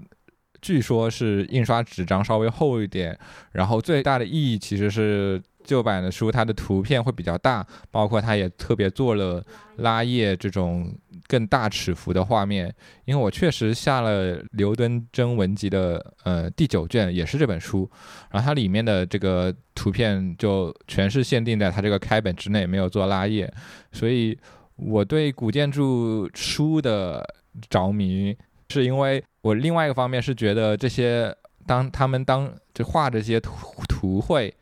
据说是印刷纸张稍微厚一点，然后最大的意义其实是旧版的书它的图片会比较大，包括它也特别做了拉页这种更大尺幅的画面。因为我确实下了刘敦桢文集的呃第九卷，也是这本书，然后它里面的这个图片就全是限定在它这个开本之内，没有做拉页，所以我对古建筑书的着迷是因为我另外一个方面是觉得这些当他们当就画这些 图, 图绘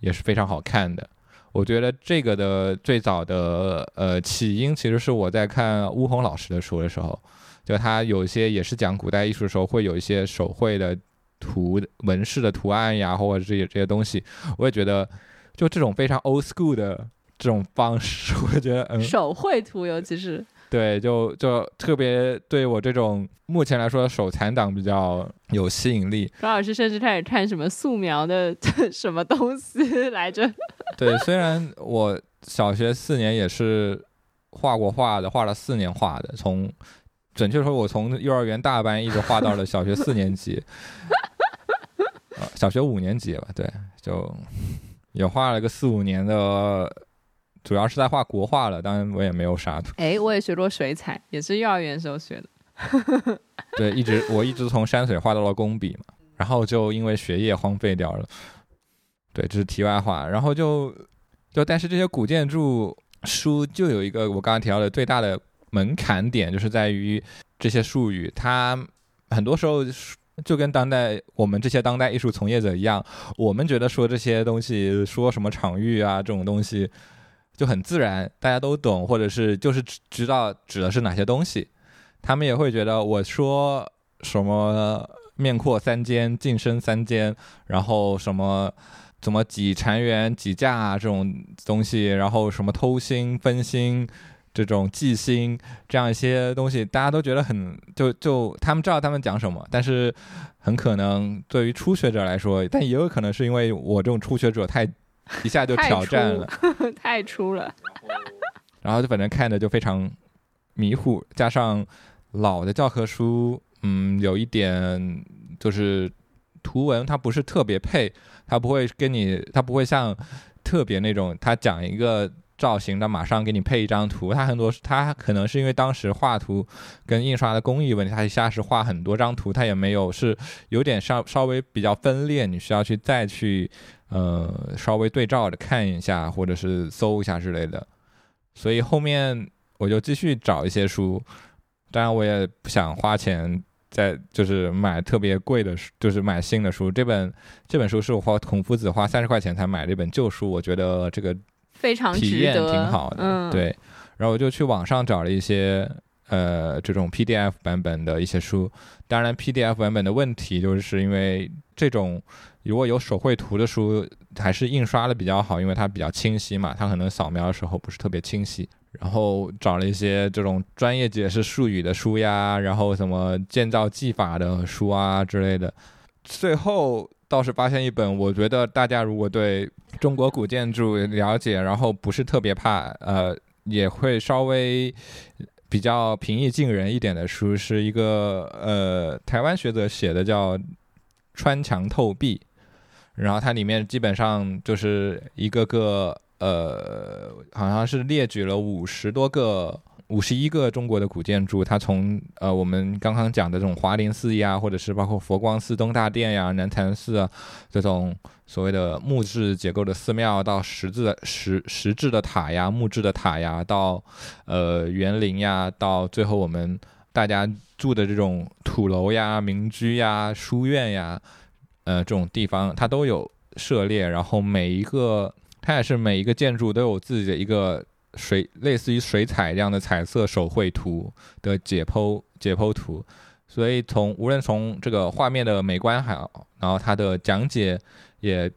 也是非常好看的。我觉得这个的最早的呃起因其实是我在看巫红老师的书的时候，就他有一些也是讲古代艺术的时候会有一些手绘的图纹饰的图案呀，或者这些这些东西，我也觉得就这种非常 old school 的这种方式，我觉得、嗯、手绘图尤其是对，就就特别对我这种目前来说手残党比较有吸引力。高老师甚至开始看什么素描的什么东西来着。对，虽然我小学四年也是画过画的，画了四年画的，从准确说我从幼儿园大班一直画到了小学四年级、呃、小学五年级吧，对，就也画了个四五年的，主要是在画国画了，当然我也没有啥图。哎，我也学过水彩，也是幼儿园时候学的。对，一直我一直从山水画到了工笔嘛，然后就因为学业荒废掉了。对，这是题外话。然后就就但是这些古建筑书就有一个我刚刚提到的最大的门槛点，就是在于这些术语，它很多时候就跟当代我们这些当代艺术从业者一样，我们觉得说这些东西，说什么场域啊这种东西。就很自然大家都懂，或者是就是知道指的是哪些东西，他们也会觉得我说什么面阔三间进深三间，然后什么怎么几禅园几架、啊、这种东西，然后什么偷心分心这种记心这样一些东西，大家都觉得很就就他们知道他们讲什么，但是很可能对于初学者来说，但也有可能是因为我这种初学者太一下就挑战了，太出了，然后就反正看着就非常迷糊，加上老的教科书，嗯，有一点就是图文它不是特别配，它不会跟你，它不会像特别那种，它讲一个造型，它马上给你配一张图，它很多，它可能是因为当时画图跟印刷的工艺问题，它一下是画很多张图，它也没有，是有点稍稍微比较分裂，你需要去再去。呃，稍微对照着看一下，或者是搜一下之类的，所以后面我就继续找一些书，当然我也不想花钱在就是买特别贵的书，就是买新的书。这本这本书是我花孔夫子花三十块钱才买这本旧书，我觉得这个非常体验挺好的，嗯，对。然后我就去网上找了一些呃这种 P D F 版本的一些书，当然 P D F 版本的问题就是因为这种。如果有手绘图的书还是印刷的比较好，因为它比较清晰嘛，它可能扫描的时候不是特别清晰。然后找了一些这种专业解释术语的书呀，然后什么建造技法的书啊之类的。最后倒是发现一本，我觉得大家如果对中国古建筑了解，然后不是特别怕呃，也会稍微比较平易近人一点的书，是一个呃台湾学者写的叫穿墙透壁，然后它里面基本上就是一个个呃，好像是列举了五十多个、五十一个中国的古建筑。它从呃我们刚刚讲的这种华林寺呀，或者是包括佛光寺、东大殿呀、南禅寺啊这种所谓的木质结构的寺庙，到石质的石石质的塔呀、木质的塔呀，到呃园林呀，到最后我们大家住的这种土楼呀、民居呀、书院呀。呃，这种地方它都有涉猎，然后每一个它也是每一个建筑都有自己的一个水，类似于水彩这样的彩色手绘图的解剖解剖图，所以从无论从这个画面的美观好，然后它的讲解也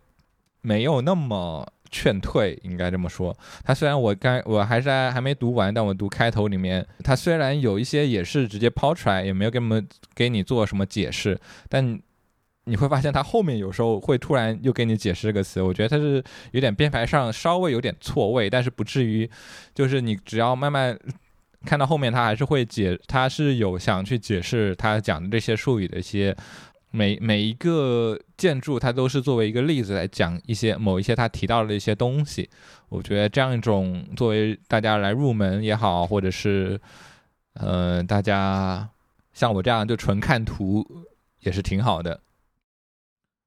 没有那么劝退，应该这么说。它虽然我刚我还是还没读完，但我读开头里面，它虽然有一些也是直接抛出来，也没有给我们给你做什么解释，但。你会发现它后面有时候会突然又给你解释这个词，我觉得它是有点编排上稍微有点错位，但是不至于就是你只要慢慢看到后面它还是会解，它是有想去解释它讲的这些术语的一些每每一个建筑它都是作为一个例子来讲一些某一些它提到的一些东西。我觉得这样一种作为大家来入门也好，或者是呃大家像我这样就纯看图也是挺好的。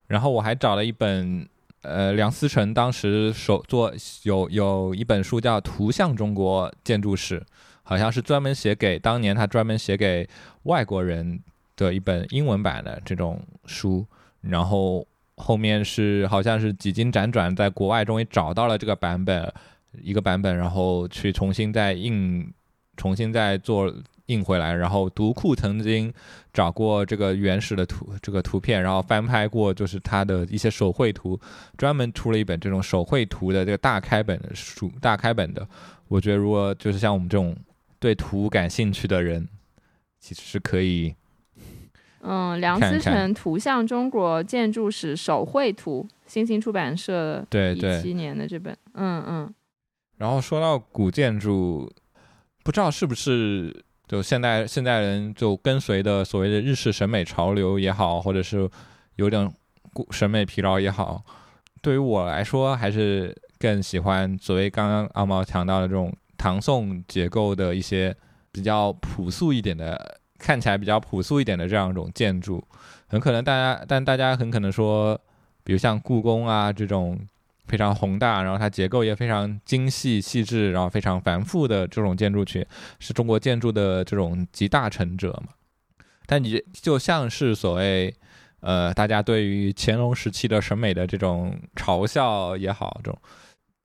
然后我还找了一本呃梁思成当时手做有有一本书叫《图像中国建筑史》，好像是专门写给当年他专门写给外国人的一本英文版的这种书，然后后面是好像是几经辗转在国外终于找到了这个版本一个版本，然后去重新再印重新再做印回来，然后读库曾经找过这个原始的图这个图片，然后翻拍过就是它的一些手绘图，专门出了一本这种手绘图的这个大开本的书，大开本的。我觉得如果就是像我们这种对图感兴趣的人，其实是可以嗯，梁思成《图像中国建筑史手绘图》，新兴出版社一七年的这本。嗯嗯。然后说到古建筑，不知道是不是就现代现代人就跟随的所谓的日式审美潮流也好，或者是有点审美疲劳也好，对于我来说还是更喜欢所谓刚刚阿毛强调的这种唐宋结构的一些比较朴素一点的，看起来比较朴素一点的这样一种建筑。很可能大家但大家很可能说比如像故宫啊这种非常宏大，然后它结构也非常精细细致，然后非常繁复的这种建筑群是中国建筑的这种集大成者嘛。但你就像是所谓呃，大家对于乾隆时期的审美的这种嘲笑也好，这种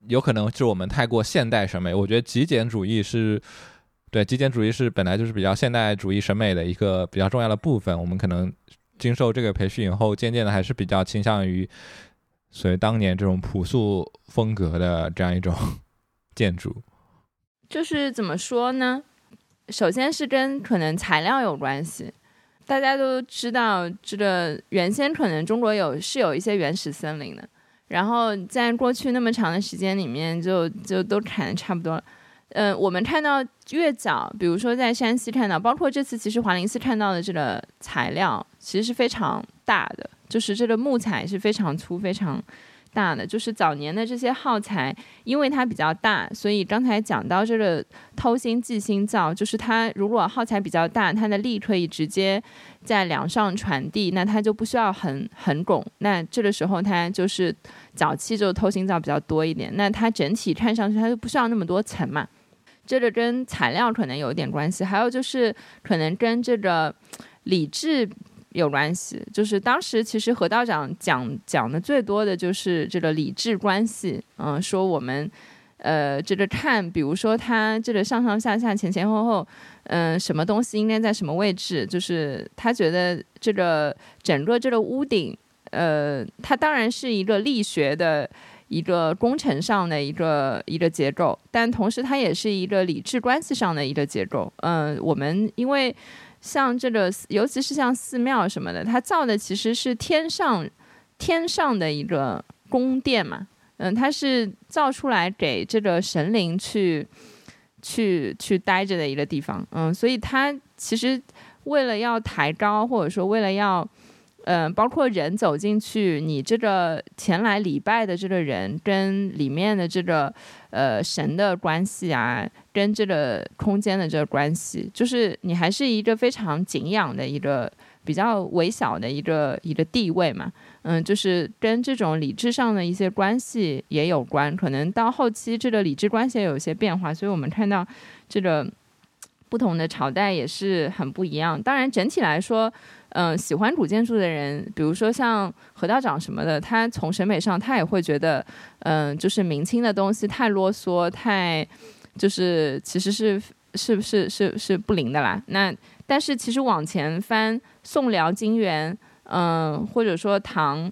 有可能是我们太过现代审美。我觉得极简主义是对极简主义是本来就是比较现代主义审美的一个比较重要的部分。我们可能经受这个培训以后，渐渐的还是比较倾向于所以当年这种朴素风格的这样一种建筑。就是怎么说呢，首先是跟可能材料有关系。大家都知道这个原先可能中国有是有一些原始森林的，然后在过去那么长的时间里面就就都砍得差不多了。嗯、呃，我们看到越早，比如说在山西看到，包括这次其实华林寺看到的这个材料其实是非常大的，就是这个木材是非常粗非常大的。就是早年的这些耗材因为它比较大，所以刚才讲到这个偷心计心造，就是它如果耗材比较大，它的力可以直接在梁上传递，那它就不需要横横拱，那这个时候它就是早期就偷心造比较多一点，那它整体看上去它就不需要那么多层嘛。这个跟材料可能有点关系，还有就是可能跟这个礼制有关系。就是当时其实何道长讲讲的最多的就是这个礼制关系。嗯、呃，说我们呃这个看，比如说他这个上上下下前前后后，嗯、呃，什么东西应该在什么位置，就是他觉得这个整个这个屋顶，呃，它当然是一个力学的。一个工程上的一个一个结构，但同时它也是一个理智关系上的一个结构。嗯、呃，我们因为像这个，尤其是像寺庙什么的，它造的其实是天上天上的一个宫殿嘛。嗯、呃，它是造出来给这个神灵去去去待着的一个地方。嗯、呃，所以它其实为了要抬高，或者说为了要。嗯、呃，包括人走进去，你这个前来礼拜的这个人跟里面的这个呃神的关系啊，跟这个空间的这个关系，就是你还是一个非常敬仰的一个比较微小的一个一个地位嘛。嗯，就是跟这种理智上的一些关系也有关，可能到后期这个理智关系也有一些变化，所以我们看到这个不同的朝代也是很不一样。当然整体来说嗯、呃，喜欢古建筑的人，比如说像何道长什么的，他从审美上他也会觉得嗯、呃，就是明清的东西太啰嗦，太就是其实是是是是是不灵的啦。那但是其实往前翻宋辽金元嗯、呃，或者说唐，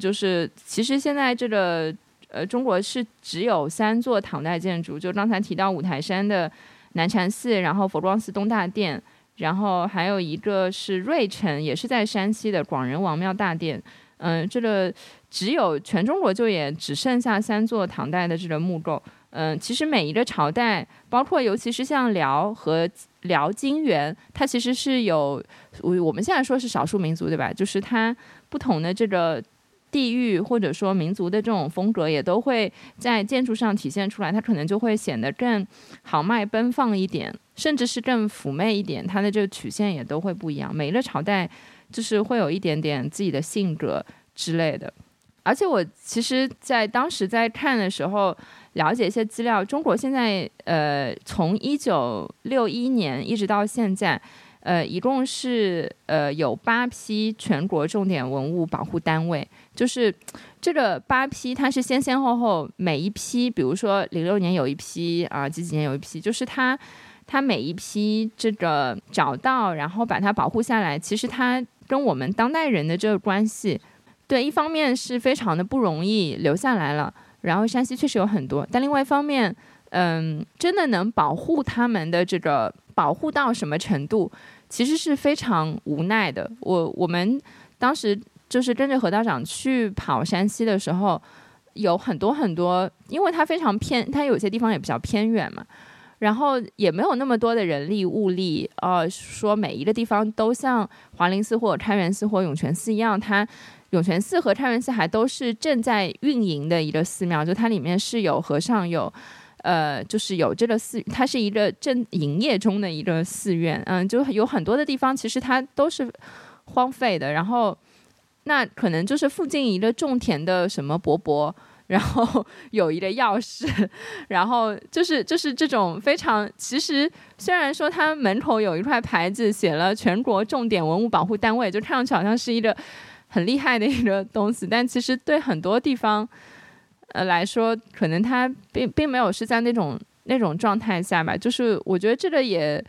就是其实现在这个呃中国是只有三座唐代建筑，就刚才提到五台山的南禅寺，然后佛光寺东大殿，然后还有一个是瑞城，也是在山西的广仁王庙大殿。嗯、呃，这个只有全中国就也只剩下三座唐代的这个木构。嗯，其实每一个朝代，包括尤其是像辽和辽金元，它其实是有我们现在说是少数民族，对吧？就是它不同的这个地域或者说民族的这种风格也都会在建筑上体现出来，它可能就会显得更豪迈奔放一点，甚至是更妩媚一点，它的这个曲线也都会不一样。每一个朝代就是会有一点点自己的性格之类的。而且我其实在当时在看的时候了解一些资料，中国现在呃从一九六一年一直到现在，呃一共是呃有八批全国重点文物保护单位。就是这个八批它是先先后后，每一批比如说零六年有一批啊、呃、几几年有一批，就是它它每一批这个找到然后把它保护下来，其实它跟我们当代人的这个关系，对，一方面是非常的不容易留下来了，然后山西确实有很多，但另外一方面，嗯，真的能保护他们的这个保护到什么程度，其实是非常无奈的。我我们当时就是跟着何道长去跑山西的时候，有很多很多，因为它非常偏，它有些地方也比较偏远嘛，然后也没有那么多的人力物力，呃，说每一个地方都像华林寺或开元寺或涌泉寺一样，它。涌泉寺和开元寺还都是正在运营的一个寺庙，就它里面是有和尚有，呃，就是有这个寺，它是一个正营业中的一个寺院，嗯，就有很多的地方其实它都是荒废的，然后那可能就是附近一个种田的什么伯伯，然后有一个钥匙，然后就是就是这种非常，其实虽然说它门口有一块牌子写了全国重点文物保护单位，就看上去好像是一个很厉害的一个东西，但其实对很多地方、呃、来说，可能它 并, 并没有是在那种那种状态下吧。就是我觉得这个也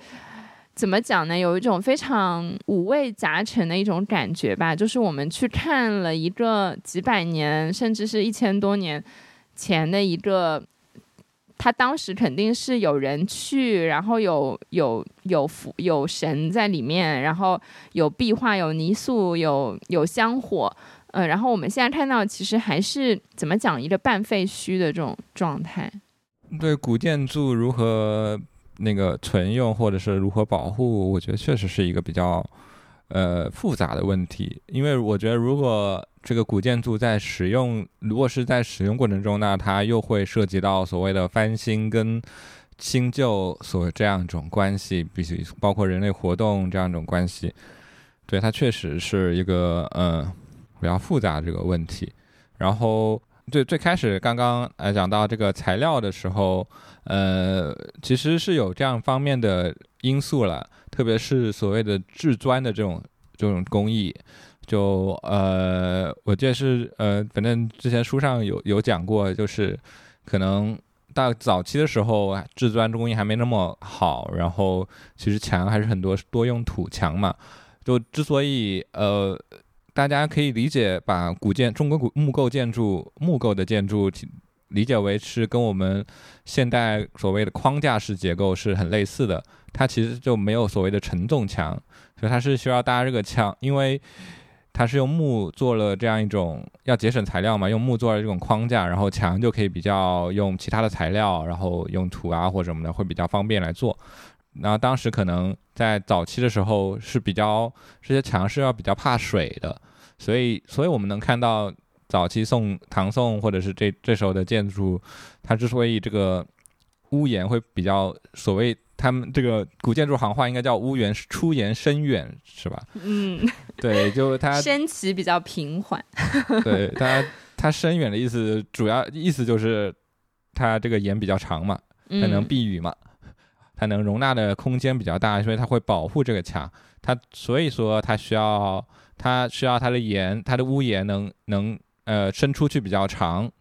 怎么讲呢，有一种非常五味杂陈的一种感觉吧。就是我们去看了一个几百年甚至是一千多年前的一个，他当时肯定是有人去，然后有有有有神在里面，然后有壁画，有泥塑，有有香火，呃，然后我们现在看到其实还是怎么讲一个半废墟的这种状态。对古建筑如何那个存用或者是如何保护，我觉得确实是一个比较呃复杂的问题，因为我觉得如果这个古建筑在使用，如果是在使用过程中，那它又会涉及到所谓的翻新跟新旧所这样一种关系，包括人类活动这样一种关系。对，它确实是一个呃比较复杂的这个问题。然后对最开始刚刚呃讲到这个材料的时候，呃其实是有这样方面的因素了，特别是所谓的制砖的这种这种工艺。就呃，我记得是呃，反正之前书上有有讲过，就是可能到早期的时候，制砖工艺还没那么好，然后其实墙还是很多多用土墙嘛。就之所以呃，大家可以理解把古建中国古木构建筑木构的建筑理解为是跟我们现代所谓的框架式结构是很类似的，它其实就没有所谓的承重墙，所以它是需要搭这个墙，因为它是用木做了这样一种要节省材料嘛，用木做了这种框架，然后墙就可以比较用其他的材料，然后用土啊或者什么的会比较方便来做。然后当时可能在早期的时候是比较这些墙是要比较怕水的，所以所以我们能看到早期宋唐宋或者是这这时候的建筑，它之所以这个屋檐会比较所谓。他们这个古建筑行话应该叫屋檐出檐深远是吧？嗯，对，就它升起比较平缓。对，它它深远的意思，主要意思就是它这个檐比较长嘛，它能避雨嘛，它能容纳的空间比较大，所以它会保护这个墙。它所以说它需要它需要它的檐，它的屋檐能能呃伸出去比较长、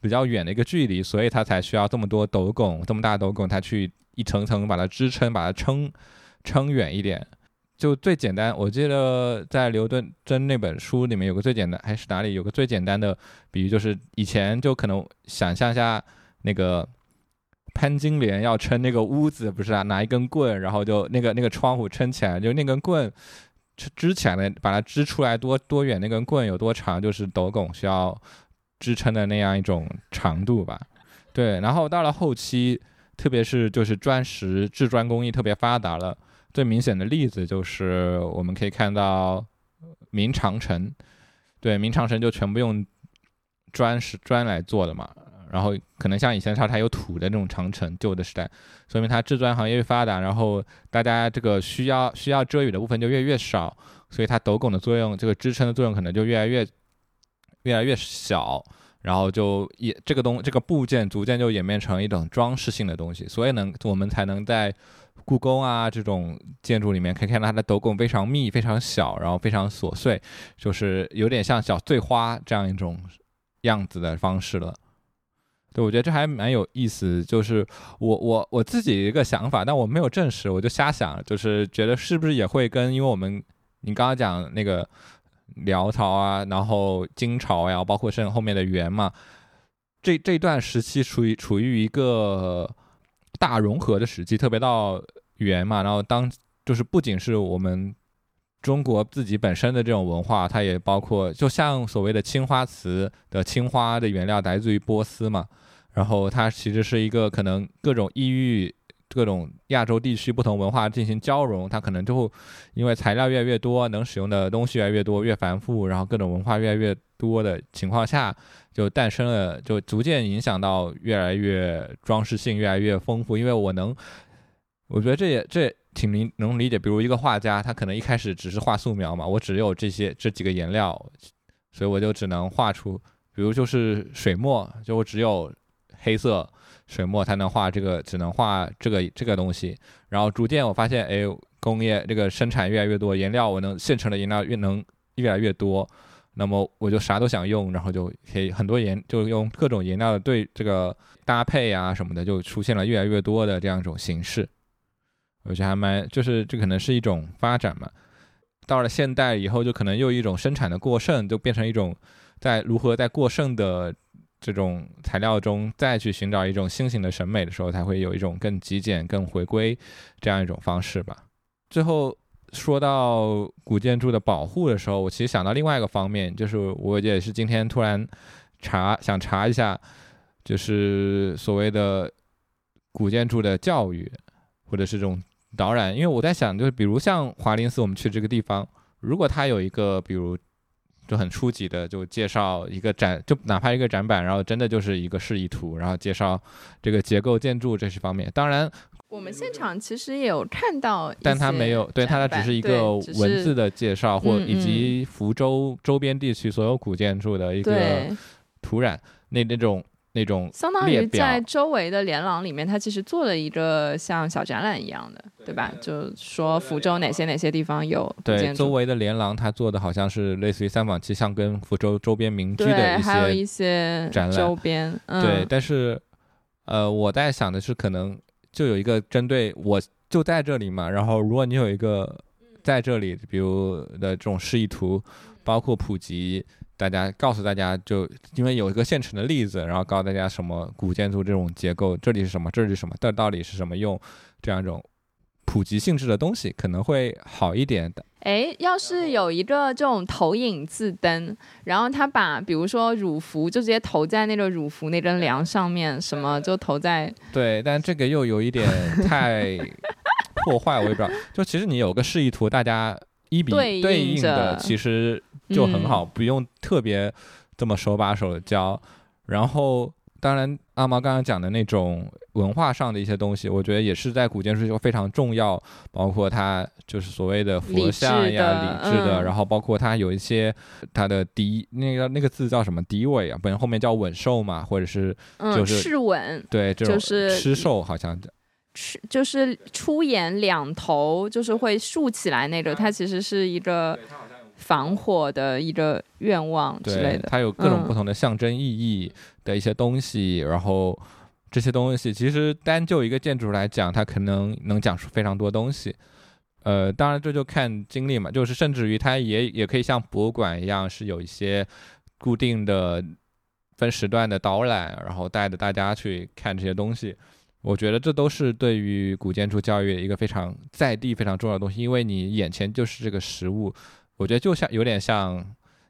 比较远的一个距离，所以它才需要这么多斗拱，这么大斗拱，它去。一层层把它支撑，把它撑撑远一点，就最简单。我记得在牛顿真那本书里面有个最简单，还是哪里有个最简单的比喻，就是以前就可能想象一下那个潘金莲要撑那个屋子，不是啊，拿一根棍，然后就那个那个窗户撑起来，就那根棍支起来的，把它支出来多多远，那根棍有多长，就是斗拱需要支撑的那样一种长度吧。对，然后到了后期，特别是就是砖石制砖工艺特别发达了，最明显的例子就是我们可以看到明长城，对，明长城就全部用砖石砖来做的嘛，然后可能像以前它还有土的那种长城，旧的时代，说明它制砖行业越发达，然后大家这个需要需要遮雨的部分就越越少，所以它斗拱的作用，这个支撑的作用可能就越来越越来越小，然后就也这个东这个部件逐渐就演变成一种装饰性的东西，所以能我们才能在故宫啊这种建筑里面可以看到它的斗拱非常密、非常小，然后非常琐碎，就是有点像小碎花这样一种样子的方式了。对，我觉得这还蛮有意思，就是我我我自己一个想法，但我没有证实，我就瞎想，就是觉得是不是也会跟，因为我们你刚刚讲那个辽朝啊，然后金朝呀、啊，包括甚至后面的元嘛，这这段时期处于处于一个大融合的时期，特别到元嘛，然后当就是不仅是我们中国自己本身的这种文化，它也包括就像所谓的青花瓷的青花的原料来自于波斯嘛，然后它其实是一个可能各种异域各种亚洲地区不同文化进行交融，它可能就会因为材料越来越多，能使用的东西越来越多，越繁复，然后各种文化越来越多的情况下，就诞生了，就逐渐影响到越来越装饰性越来越丰富。因为我能我觉得这也这也挺能理解，比如一个画家他可能一开始只是画素描嘛，我只有这些这几个颜料，所以我就只能画出比如就是水墨，就我只有黑色水墨才能画这个，只能画这个这个东西。然后逐渐我发现，哎，工业这个生产越来越多，颜料我能现成的颜料越能越来越多，那么我就啥都想用，然后就可以很多颜，就用各种颜料的对这个搭配啊什么的，就出现了越来越多的这样一种形式。我觉得还蛮，就是这可能是一种发展嘛。到了现代以后，就可能又一种生产的过剩，就变成一种在如何在过剩的这种材料中再去寻找一种新型的审美的时候，才会有一种更极简更回归这样一种方式吧。最后说到古建筑的保护的时候，我其实想到另外一个方面，就是我也是今天突然查想查一下，就是所谓的古建筑的教育或者是这种导览。因为我在想，就是比如像华林寺，我们去这个地方，如果它有一个比如就很初级的，就介绍一个展，就哪怕一个展板，然后真的就是一个示意图，然后介绍这个结构建筑这些方面。当然我们现场其实也有看到，但它没有，对，它只是一个文字的介绍，或以及福州周边地区所有古建筑的一个土壤，那那种那种相当于在周围的连廊里面，它其实做了一个像小展览一样的，对吧？就说福州哪些哪些地方有古建筑，对，周围的连廊它做的好像是类似于三坊七巷跟福州周边民居的一些展览，对，还有一些周边、嗯、对。但是呃，我在想的是，可能就有一个针对我就在这里嘛，然后如果你有一个在这里比如的这种示意图，包括普及大家，告诉大家，就因为有一个现成的例子，然后告诉大家什么古建筑这种结构，这里是什么，这里是什么，这到底是什么用，这样一种普及性质的东西可能会好一点的。哎，要是有一个这种投影字灯，然后他把比如说乳符就直接投在那个乳符那根梁上面，什么就投在，对，但这个又有一点太破坏，我也不知道。就其实你有个示意图，大家一比对应的其实就很好、嗯、不用特别这么手把手的教。然后当然阿毛刚刚讲的那种文化上的一些东西，我觉得也是在古建筑非常重要，包括它就是所谓的佛像呀、理智 的, 理智的、嗯、然后包括它有一些它的敌那个那个字叫什么敌尾啊，本后面叫吻兽嘛，或者是就是赤吻、嗯、对，这种吃兽好像、就是就是出眼两头就是会竖起来那个，它其实是一个防火的一个愿望之类的。它有各种不同的象征意义的一些东西、嗯、然后这些东西其实单就一个建筑来讲，它可能能讲出非常多东西。呃，当然这就看经历嘛，就是甚至于它也也可以像博物馆一样，是有一些固定的分时段的导览，然后带着大家去看这些东西。我觉得这都是对于古建筑教育一个非常在地非常重要的东西，因为你眼前就是这个实物。我觉得就像有点像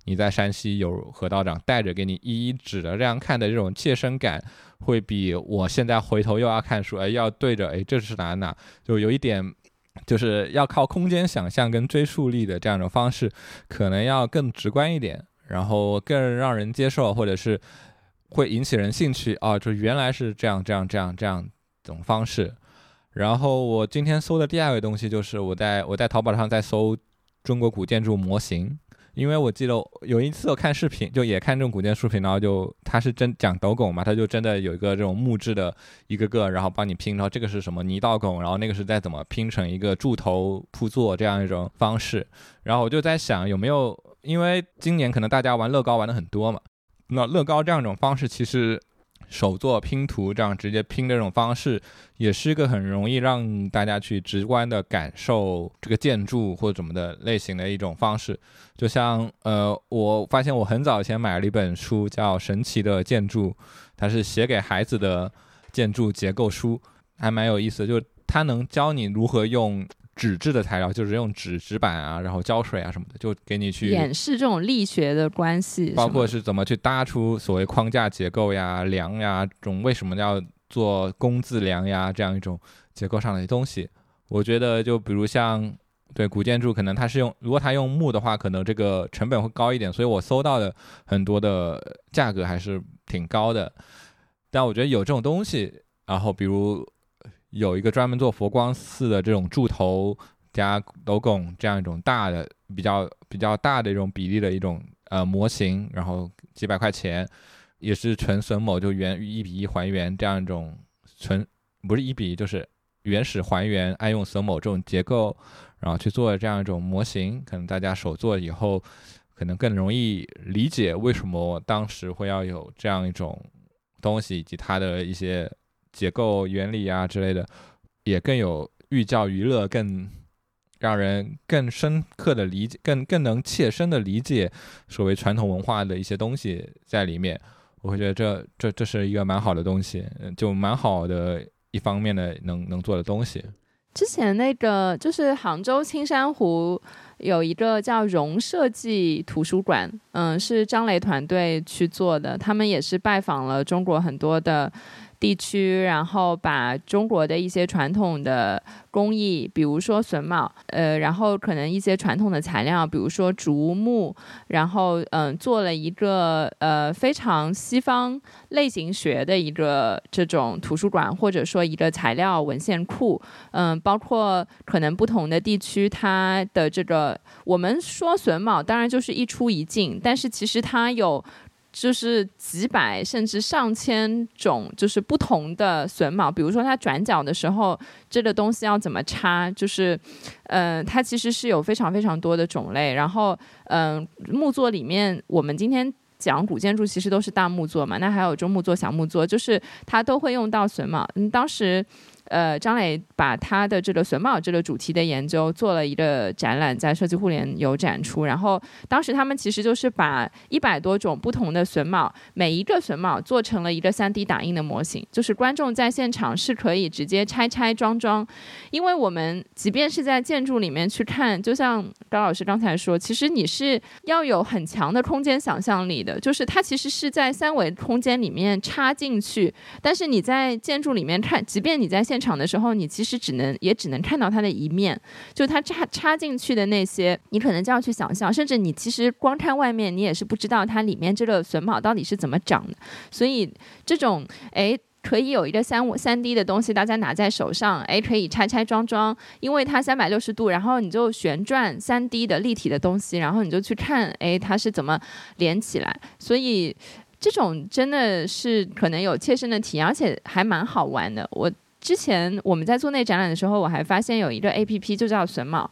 你在山西有何道长带着给你一一指着这样看的这种切身感，会比我现在回头又要看书，哎，要对着哎这是哪哪，就有一点就是要靠空间想象跟追溯力的这样一种方式，可能要更直观一点，然后更让人接受，或者是会引起人兴趣啊，就原来是这样这样这样这样这种方式。然后我今天搜的第二个东西就是我在我在淘宝上在搜中国古建筑模型，因为我记得有一次我看视频，就也看这种古建筑视频，然后就他是真讲斗拱嘛，他就真的有一个这种木质的一个个，然后帮你拼，然后这个是什么泥道拱，然后那个是再怎么拼成一个柱头铺座这样一种方式。然后我就在想有没有，因为今年可能大家玩乐高玩的很多嘛，那乐高这样一种方式其实手作拼图这样直接拼这种方式也是一个很容易让大家去直观的感受这个建筑或者什么的类型的一种方式。就像呃，我发现我很早以前买了一本书叫《神奇的建筑》，它是写给孩子的建筑结构书，还蛮有意思的，就是它能教你如何用纸质的材料，就是用纸纸板啊，然后胶水啊什么的，就给你去演示这种力学的关系，包括是怎么去搭出所谓框架结构呀、梁呀，这种为什么要做工字梁呀这样一种结构上的东西。我觉得就比如像对古建筑，可能它是用，如果它用木的话，可能这个成本会高一点，所以我搜到的很多的价格还是挺高的。但我觉得有这种东西，然后比如有一个专门做佛光寺的这种柱头加斗拱这样一种大的比较比较大的一种比例的一种呃模型，然后几百块钱，也是纯榫卯，就原一比一还原这样一种纯不是一比一就是原始还原，爱用榫卯这种结构，然后去做这样一种模型，可能大家手做以后可能更容易理解为什么当时会要有这样一种东西，以及它的一些结构原理啊之类的，也更有寓教于乐，更让人更深刻的理解，更更能切身的理解所谓传统文化的一些东西在里面。我会觉得这这这是一个蛮好的东西，就蛮好的一方面的能能做的东西。之前那个就是杭州青山湖有一个叫融设计图书馆，嗯，是张雷团队去做的，他们也是拜访了中国很多的地区，然后把中国的一些传统的工艺，比如说榫卯，呃，然后可能一些传统的材料，比如说竹木，然后嗯、呃，做了一个呃非常西方类型学的一个这种图书馆，或者说一个材料文献库，嗯、呃，包括可能不同的地区它的这个，我们说榫卯当然就是一出一进，但是其实它有就是几百甚至上千种就是不同的榫卯，比如说它转角的时候这个东西要怎么插，就是呃，它其实是有非常非常多的种类。然后嗯、呃，木作里面我们今天讲古建筑其实都是大木作嘛，那还有中木作、小木作，就是它都会用到榫卯、嗯、当时呃，张磊把他的这个榫卯这个主题的研究做了一个展览，在设计互联有展出。然后当时他们其实就是把一百多种不同的榫卯，每一个榫卯做成了一个 三 D 打印的模型，就是观众在现场是可以直接拆拆装装。因为我们即便是在建筑里面去看，就像高老师刚才说，其实你是要有很强的空间想象力的，就是它其实是在三维空间里面插进去，但是你在建筑里面看，即便你在现场场的时候，你其实只能也只能看到它的一面，就它 插, 插进去的那些你可能就要去想象，甚至你其实光看外面你也是不知道它里面这个榫卯到底是怎么长的。所以这种哎可以有一个 三 D 的东西大家拿在手上，哎可以拆拆装装，因为它三百六十度，然后你就旋转 三 D 的立体的东西，然后你就去看哎它是怎么连起来。所以这种真的是可能有切身的体验，而且还蛮好玩的。我之前我们在做那展览的时候，我还发现有一个 A P P 就叫榫卯，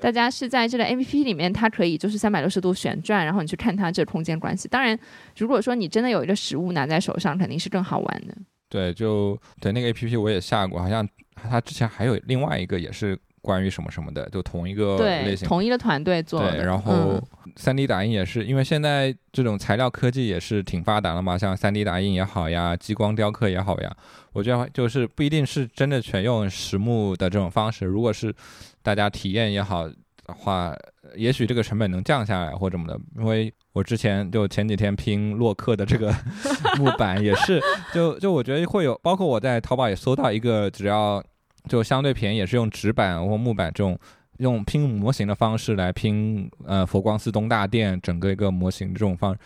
大家是在这个 A P P 里面，它可以就是三百六十度旋转，然后你去看它这空间关系。当然如果说你真的有一个实物拿在手上肯定是更好玩的。对，就对那个 A P P 我也下过，好像它之前还有另外一个也是关于什么什么的，就同一个类型，对，同一个团队做的。对，然后 三 D 打印也是、嗯、因为现在这种材料科技也是挺发达了嘛，像 三 D 打印也好呀，激光雕刻也好呀，我觉得就是不一定是真的全用实木的这种方式，如果是大家体验也好的话，也许这个成本能降下来或者什么的，因为我之前就前几天拼洛克的这个木板也是就就我觉得会有，包括我在淘宝也搜到一个只要就相对便宜也是用纸板或木板这种用拼模型的方式来拼呃佛光寺东大殿整个一个模型，这种方式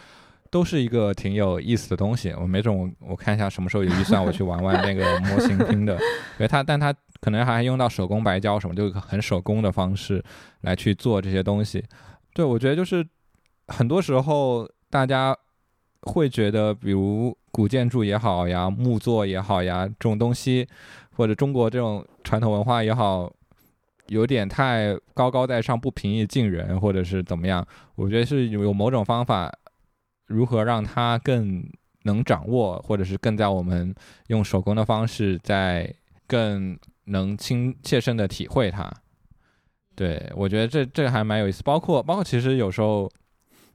都是一个挺有意思的东西。我没准 我, 我看一下什么时候有预算我去玩玩那个模型拼的因为它但它可能还用到手工白胶什么，就很手工的方式来去做这些东西。对，我觉得就是很多时候大家会觉得比如古建筑也好呀，木作也好呀，这种东西或者中国这种传统文化也好，有点太高高在上，不平易近人或者是怎么样。我觉得是有某种方法如何让它更能掌握，或者是更在我们用手工的方式在更能亲切身的体会它。对，我觉得这这还蛮有意思。包括包括其实有时候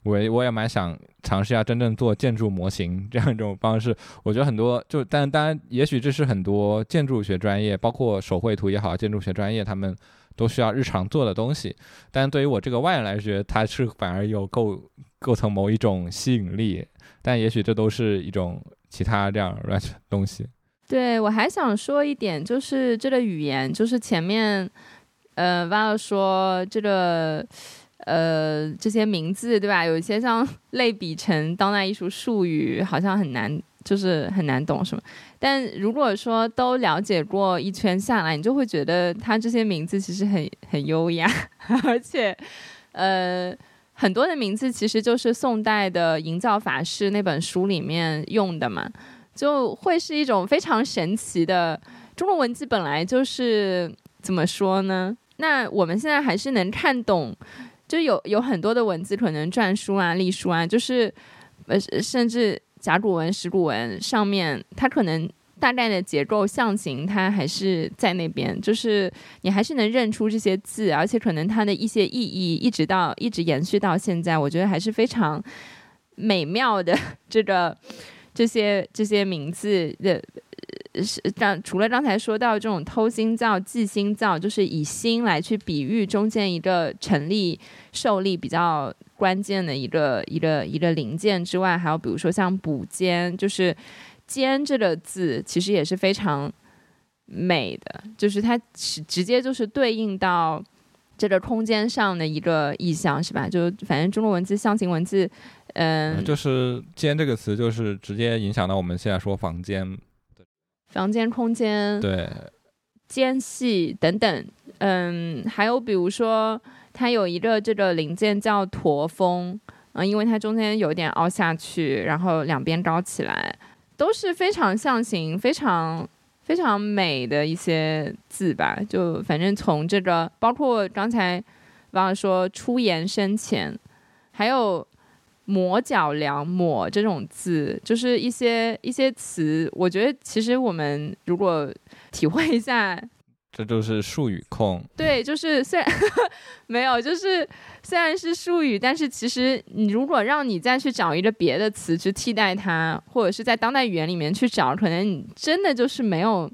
我我也蛮想尝试一下真正做建筑模型这样一种方式。我觉得很多就但当然也许这是很多建筑学专业包括手绘图也好建筑学专业他们都需要日常做的东西，但对于我这个外人来说它是反而有构构成某一种吸引力，但也许这都是一种其他这样的东西。对，我还想说一点，就是这个语言，就是前面呃 Val 说这个呃这些名字对吧，有一些像类比成当代艺术术语好像很难，就是很难懂什么，但如果说都了解过一圈下来，你就会觉得他这些名字其实很很优雅而且呃很多的名字其实就是宋代的营造法式那本书里面用的嘛，就会是一种非常神奇的，中国文字本来就是怎么说呢，那我们现在还是能看懂，就有有很多的文字可能篆书啊隶书啊，就是呃甚至甲骨文石骨文上面它可能大概的结构象形它还是在那边，就是你还是能认出这些字，而且可能它的一些意义一直到一直延续到现在，我觉得还是非常美妙的这个这些这些名字的。除了刚才说到这种偷心造寄心造，就是以心来去比喻中间一个成立受力比较关键的一个一个一个零件之外，还有比如说像补间，就是间这个字其实也是非常美的，就是它直接就是对应到这个空间上的一个意象是吧，就反正中国文字象形文字嗯、呃，就是间这个词就是直接影响到我们现在说房间房间空间对间隙等等。嗯，还有比如说它有一个这个零件叫驼峰、嗯、因为它中间有点凹下去然后两边高起来，都是非常象形非常非常美的一些字吧。就反正从这个包括刚才忘了说出言深浅，还有抹角梁抹这种字，就是一些一些词，我觉得其实我们如果体会一下，这就是术语控。对，就是虽然呵呵没有，就是虽然是术语，但是其实你如果让你再去找一个别的词去替代它，或者是在当代语言里面去找，可能你真的就是没有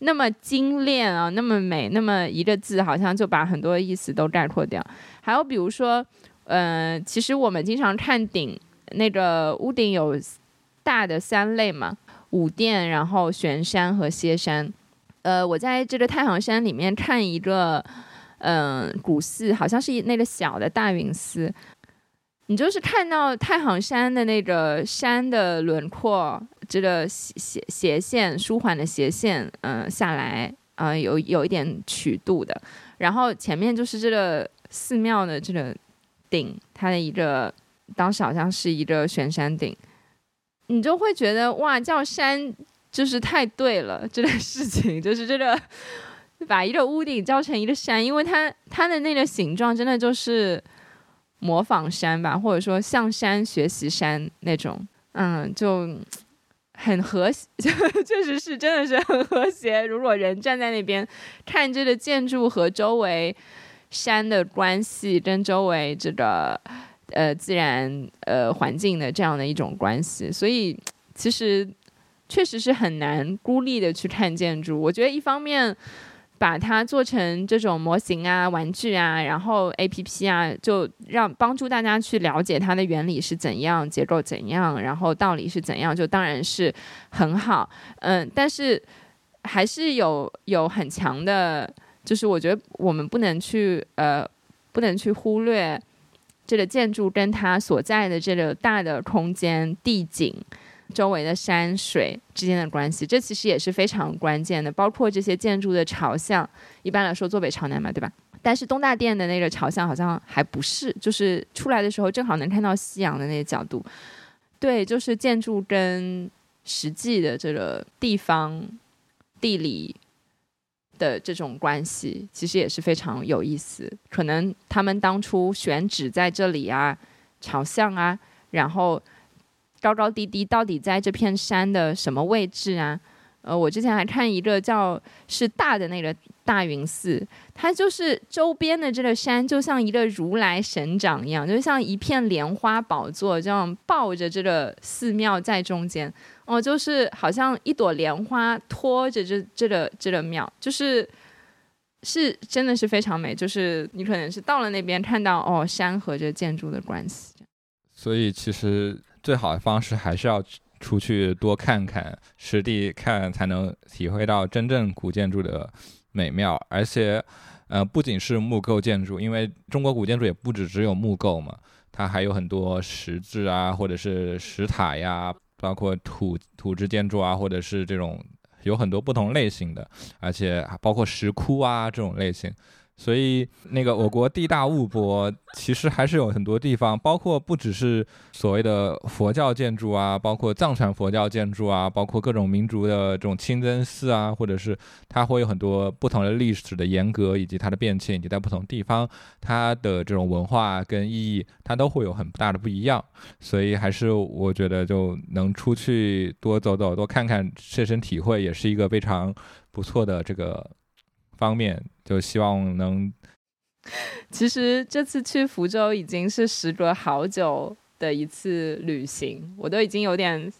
那么精炼啊，那么美，那么一个字好像就把很多意思都概括掉。还有比如说呃、其实我们经常看顶，那个屋顶有大的三类嘛，五殿然后悬山和歇山。呃，我在这个太行山里面看一个嗯、呃、古寺，好像是那个小的大云寺，你就是看到太行山的那个山的轮廓，这个斜斜线舒缓的斜线嗯、呃、下来啊、呃、有有一点曲度的，然后前面就是这个寺庙的这个。顶，它的一个当时好像是一个悬山顶，你就会觉得哇，叫山就是太对了，这个事情就是这个把一个屋顶叫成一个山，因为它它的那个形状真的就是模仿山吧，或者说向山学习山那种，嗯，就很和谐，确实是真的是很和谐。如果人站在那边看这个建筑和周围。山的关系跟周围这个呃自然呃环境的这样的一种关系，所以其实确实是很难孤立的去看建筑。我觉得一方面把它做成这种模型啊、玩具啊，然后 A P P 啊，就让帮助大家去了解它的原理是怎样、结构怎样，然后道理是怎样，就当然是很好。嗯，但是还是有有很强的，就是我觉得我们不能去呃，不能去忽略这个建筑跟它所在的这个大的空间、地景。周围的山水之间的关系，这其实也是非常关键的，包括这些建筑的朝向，一般来说坐北朝南嘛，对吧？但是东大殿的那个朝向好像还不是，就是出来的时候正好能看到夕阳的那个角度。对，就是建筑跟实际的这个地方地理的这种关系其实也是非常有意思，可能他们当初选址在这里啊，朝向啊，然后高高低低到底在这片山的什么位置啊？呃，我之前还看一个叫是大的那个大云寺，它就是周边的这个山就像一个如来神掌一样，就像一片莲花宝座这样抱着这个寺庙在中间，哦，就是好像一朵莲花拖着这这个这个庙，就是是真的是非常美，就是你可能是到了那边看到哦山和这建筑的关系，所以其实。最好的方式还是要出去多看看，实地看才能体会到真正古建筑的美妙。而且、呃、不仅是木构建筑，因为中国古建筑也不只只有木构嘛，它还有很多石质啊，或者是石塔呀，包括 土, 土质建筑啊，或者是这种有很多不同类型的，而且包括石窟啊这种类型。所以那个我国地大物博，其实还是有很多地方，包括不只是所谓的佛教建筑啊，包括藏传佛教建筑啊，包括各种民族的这种清真寺啊，或者是它会有很多不同的历史的沿革以及它的变迁，以及在不同地方它的这种文化跟意义它都会有很大的不一样。所以还是我觉得就能出去多走走多看看切身体会，也是一个非常不错的这个方面，就希望能。其实这次去福州已经是时隔好久的一次旅行，我都已经有点，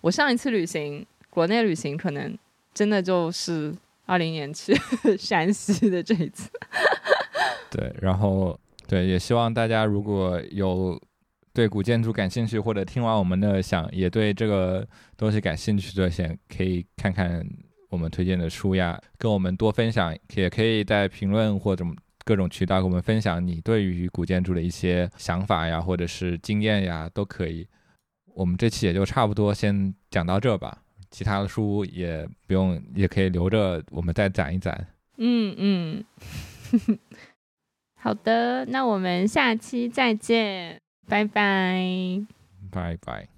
我上一次旅行国内旅行可能真的就是二零年去山西的这一次。对，然后对，也希望大家如果有对古建筑感兴趣，或者听完我们的想也对这个东西感兴趣的，先可以看看我们推荐的书呀，跟我们多分享，也可以在评论或者各种渠道跟我们分享你对于古建筑的一些想法呀，或者是经验呀，都可以。我们这期也就差不多先讲到这吧，其他的书也不用，也可以留着我们再展一展。嗯嗯，好的，那我们下期再见，拜拜，拜拜。